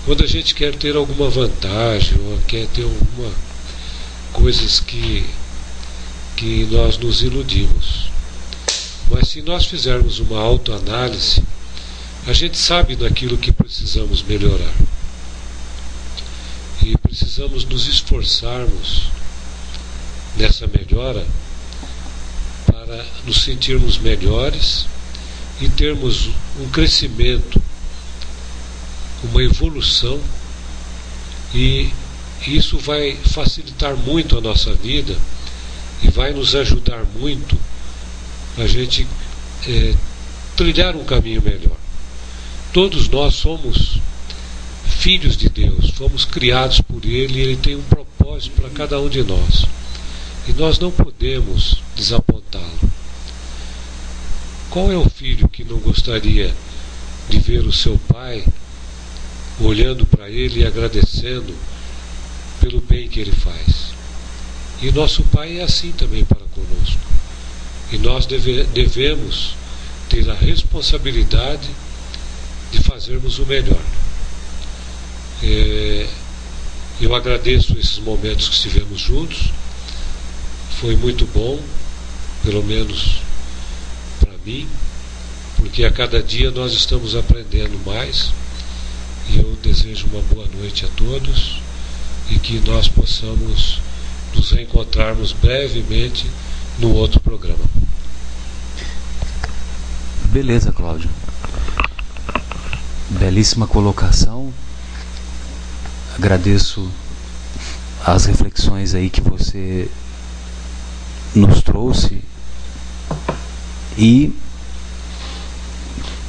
quando a gente quer ter alguma vantagem, ou quer ter alguma coisas que nós nos iludimos. Mas se nós fizermos uma autoanálise, a gente sabe daquilo que precisamos melhorar. E precisamos nos esforçarmos nessa melhora para nos sentirmos melhores e termos um crescimento, uma evolução, e isso vai facilitar muito a nossa vida e vai nos ajudar muito a gente trilhar um caminho melhor. Todos nós somos filhos de Deus, fomos criados por Ele, e Ele tem um propósito para cada um de nós. E nós não podemos desapontá-lo. Qual é o filho que não gostaria de ver o seu pai olhando para ele e agradecendo pelo bem que ele faz? E nosso Pai é assim também para conosco. E nós devemos ter a responsabilidade de fazermos o melhor. Eu agradeço esses momentos que estivemos juntos. Foi muito bom, pelo menos para mim, porque a cada dia nós estamos aprendendo mais. E eu desejo uma boa noite a todos e que nós possamos nos reencontrarmos brevemente no outro programa. Beleza, Cláudio. Belíssima colocação. Agradeço as reflexões aí que você nos trouxe. E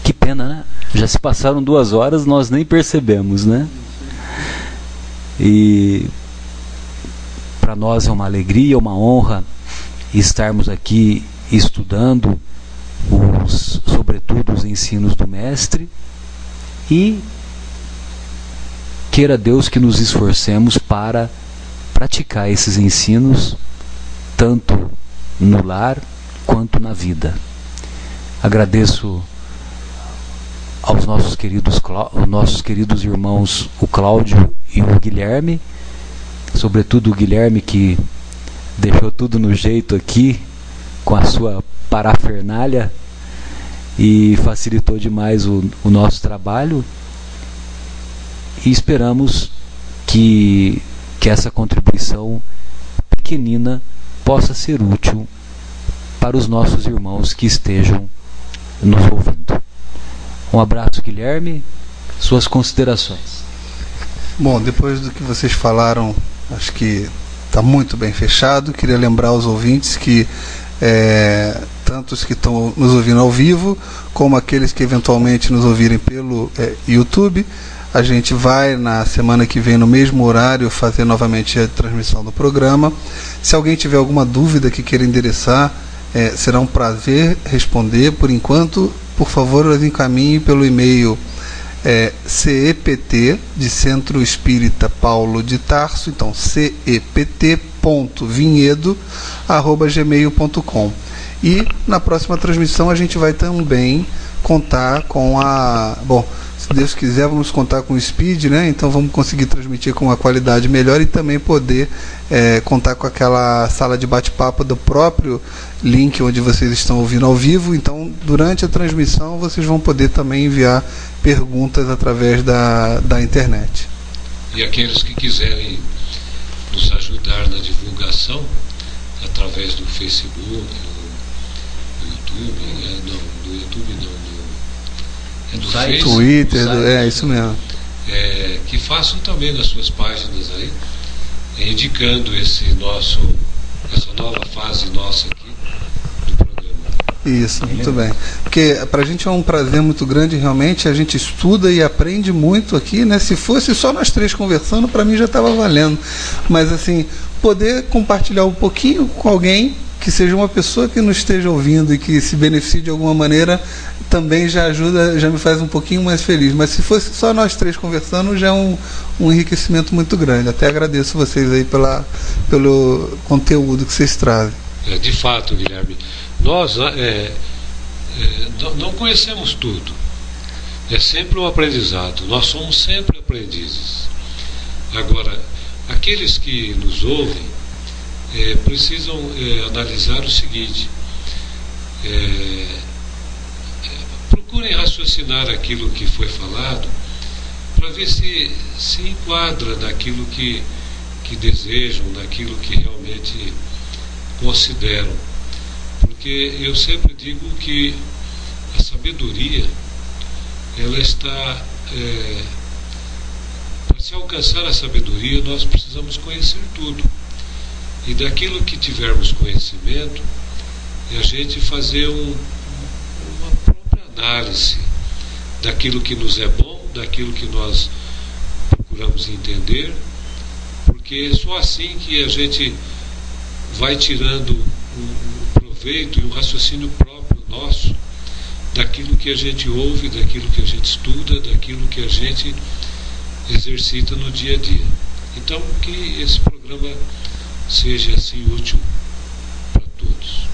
que pena, né? Já se passaram 2 horas, nós nem percebemos, né? E para nós é uma alegria, uma honra estarmos aqui estudando sobretudo os ensinos do mestre, e queira Deus que nos esforcemos para praticar esses ensinos tanto no lar quanto na vida. Agradeço aos nossos queridos irmãos, o Cláudio e o Guilherme, sobretudo o Guilherme, que deixou tudo no jeito aqui com a sua parafernália e facilitou demais o nosso trabalho, e esperamos que essa contribuição pequenina possa ser útil para os nossos irmãos que estejam nos ouvindo. Um abraço, Guilherme. Suas considerações. Bom, depois do que vocês falaram, acho que está muito bem fechado. Queria lembrar aos ouvintes que tanto os que estão nos ouvindo ao vivo, como aqueles que eventualmente nos ouvirem pelo YouTube, a gente vai, na semana que vem, no mesmo horário, fazer novamente a transmissão do programa. Se alguém tiver alguma dúvida que queira endereçar, será um prazer responder. Por enquanto, por favor, nos encaminhe pelo e-mail CEPT, de Centro Espírita Paulo de Tarso, então cept.vinhedo@gmail.com. E na próxima transmissão a gente vai também contar com a... Bom, se Deus quiser, vamos contar com o Speed, né? Então vamos conseguir transmitir com uma qualidade melhor e também poder contar com aquela sala de bate-papo do próprio link onde vocês estão ouvindo ao vivo. Então, durante a transmissão, vocês vão poder também enviar perguntas através da internet. E aqueles que quiserem nos ajudar na divulgação, através do Facebook, do Facebook, Twitter, isso mesmo. Que façam também nas suas páginas aí, indicando essa nova fase nossa aqui do programa. Isso, muito bem. Porque para a gente é um prazer muito grande, realmente, a gente estuda e aprende muito aqui, né? Se fosse só nós três conversando, para mim já estava valendo. Mas assim, poder compartilhar um pouquinho com alguém, que seja uma pessoa que nos esteja ouvindo e que se beneficie de alguma maneira, também já ajuda, já me faz um pouquinho mais feliz. Mas se fosse só nós três conversando, já é um enriquecimento muito grande. Até agradeço vocês aí pelo conteúdo que vocês trazem. De fato, Guilherme, nós não conhecemos tudo. É sempre um aprendizado. Nós somos sempre aprendizes. Agora, aqueles que nos ouvem, precisam analisar o seguinte: procurem raciocinar aquilo que foi falado para ver se enquadra naquilo que desejam, naquilo que realmente consideram. Porque eu sempre digo que a sabedoria, ela está... para se alcançar a sabedoria, nós precisamos conhecer tudo. E daquilo que tivermos conhecimento, é a gente fazer uma própria análise daquilo que nos é bom, daquilo que nós procuramos entender, porque é só assim que a gente vai tirando um proveito e um raciocínio próprio nosso daquilo que a gente ouve, daquilo que a gente estuda, daquilo que a gente exercita no dia a dia. Então, que esse programa seja assim útil para todos.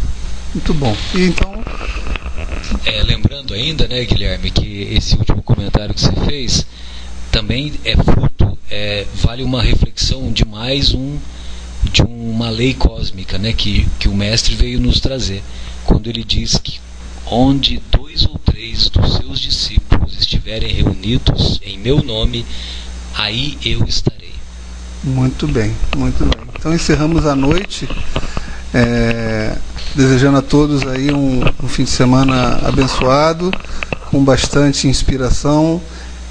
Muito bom. E então, lembrando ainda, né, Guilherme, que esse último comentário que você fez também é fruto, vale uma reflexão de mais de uma lei cósmica, né, que o mestre veio nos trazer, quando ele diz que onde 2 ou 3 dos seus discípulos estiverem reunidos em meu nome, aí eu estarei. Muito bem, muito bem. Então encerramos a noite, desejando a todos aí um fim de semana abençoado, com bastante inspiração,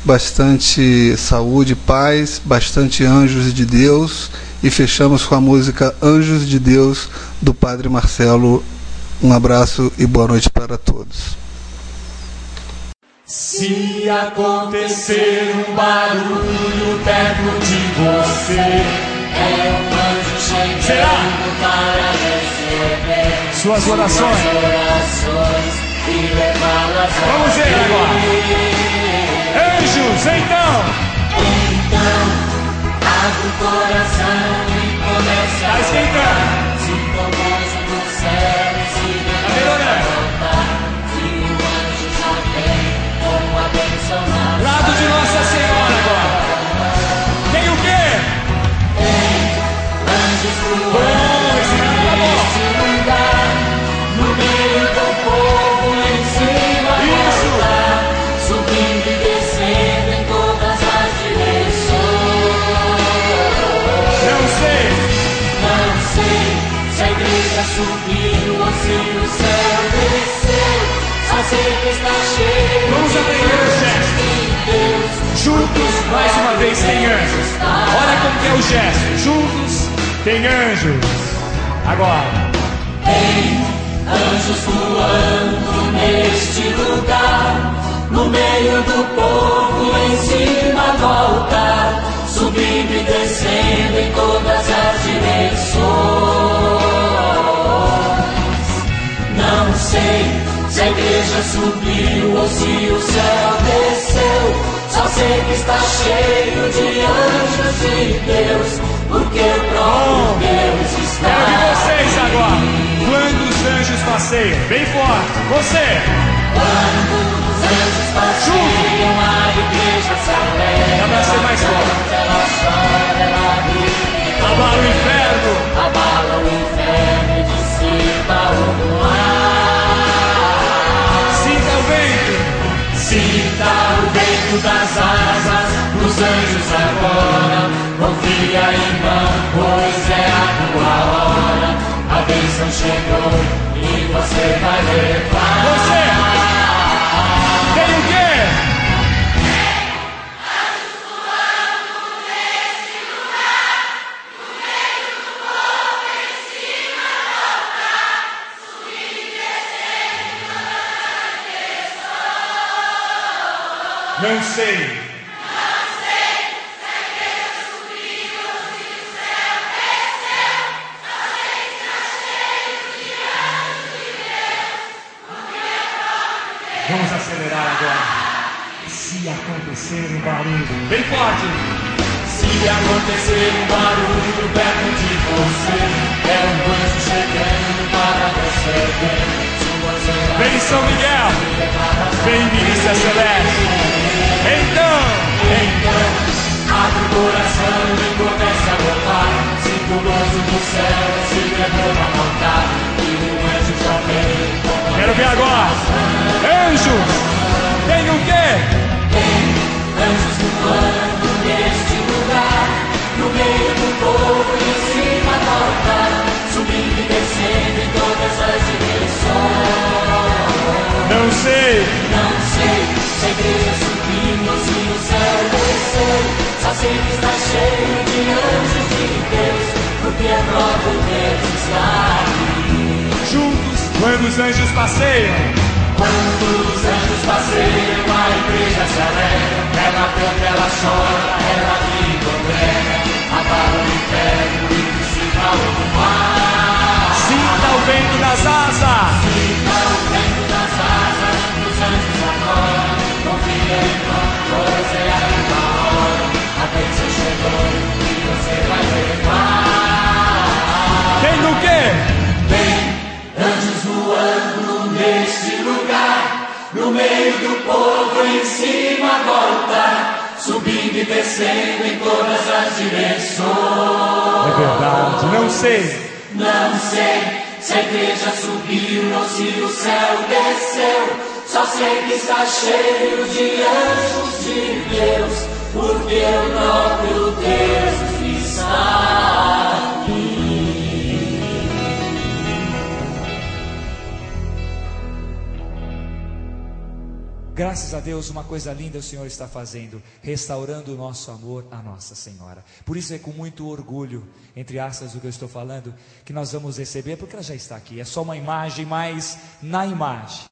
bastante saúde, paz, bastante anjos de Deus, e fechamos com a música Anjos de Deus, do Padre Marcelo. Um abraço e boa noite para todos. Se acontecer um barulho perto de você, é um anjo chegando. Será? Para receber suas orações e levá-las a Vamos ver agora. Anjos, então abre o coração e começa a esquentar. Sintomas do céu e se levanta. Lado de Nossa Senhora agora. Tem o quê? Tem anjos voando. Esse cara tá bom. No meio do povo em cima do altar, subindo e descendo em todas as direções. Não sei se a igreja subiu ou se o céu desceu. Vamos aprender o gesto. Juntos, mais uma vez, tem anjos. Olha como que é o gesto. Juntos, tem anjos. Agora. Tem anjos voando neste lugar, no meio do povo, em cima do altar, subindo e descendo em todas as direções. Não sei se a igreja subiu ou se o céu desceu, só sei que está cheio de anjos de Deus, porque o próprio Deus está. Quero ouvir vocês agora. Quando os anjos passeiam, bem forte, você. Quando os anjos passeiam, a igreja se alegra. Vai ser mais forte. Ela chora, ela ri. Abala o inferno. Abala o inferno e dissipa o mar. Sinta o vento das asas dos anjos agora. Confia, irmã, pois é a tua hora. A bênção chegou e você vai levar. Você! Tem o quê? Anjos voando nesse lugar, no meio do povo, em cima do altar, subindo e descendo. Não sei se a igreja subiu ou se o céu desceu. Só sei que está cheio de anjos de Deus, porque é próprio Deus. Vamos acelerar agora. Se acontecer um barulho bem forte. Se acontecer um barulho perto de você, é um anjo chegando para receber. Vem São Miguel, vem milícia celeste. Então abre o coração e começa a voltar. Sinto o gozo do céu, se quebrou na montar. E o anjo já vem. Quero ver agora. Anjos, tem o quê? Tem anjos voando neste lugar, no meio do povo e em cima do altar, subindo e descendo em todas as direções. Não sei se a igreja subiu ou se o céu desceu. Só sei que está cheio de anjos de Deus, porque é próprio Deus estar aqui. Juntos, quando os anjos passeiam. Quando os anjos passeiam, a igreja se alegra. Ela canta, ela chora, ela me congrega. Abala o inferno e dissipa o mar. Sinta o vento das asas. Sinta o vento das asas. Anjos agora, confia em nós, pois é a tua hora. A bênção chegou e você vai levar. Tem o quê? Tem anjos voando neste lugar, no meio do povo, em cima do altar, subindo e descendo em todas as direções. É verdade, não sei se a igreja subiu ou se o céu desceu. Só sei que está cheio de anjos de Deus, porque o próprio Deus está aqui. Graças a Deus, uma coisa linda o Senhor está fazendo, restaurando o nosso amor à Nossa Senhora. Por isso é com muito orgulho, entre aspas, do que eu estou falando, que nós vamos receber, porque ela já está aqui. É só uma imagem, mas na imagem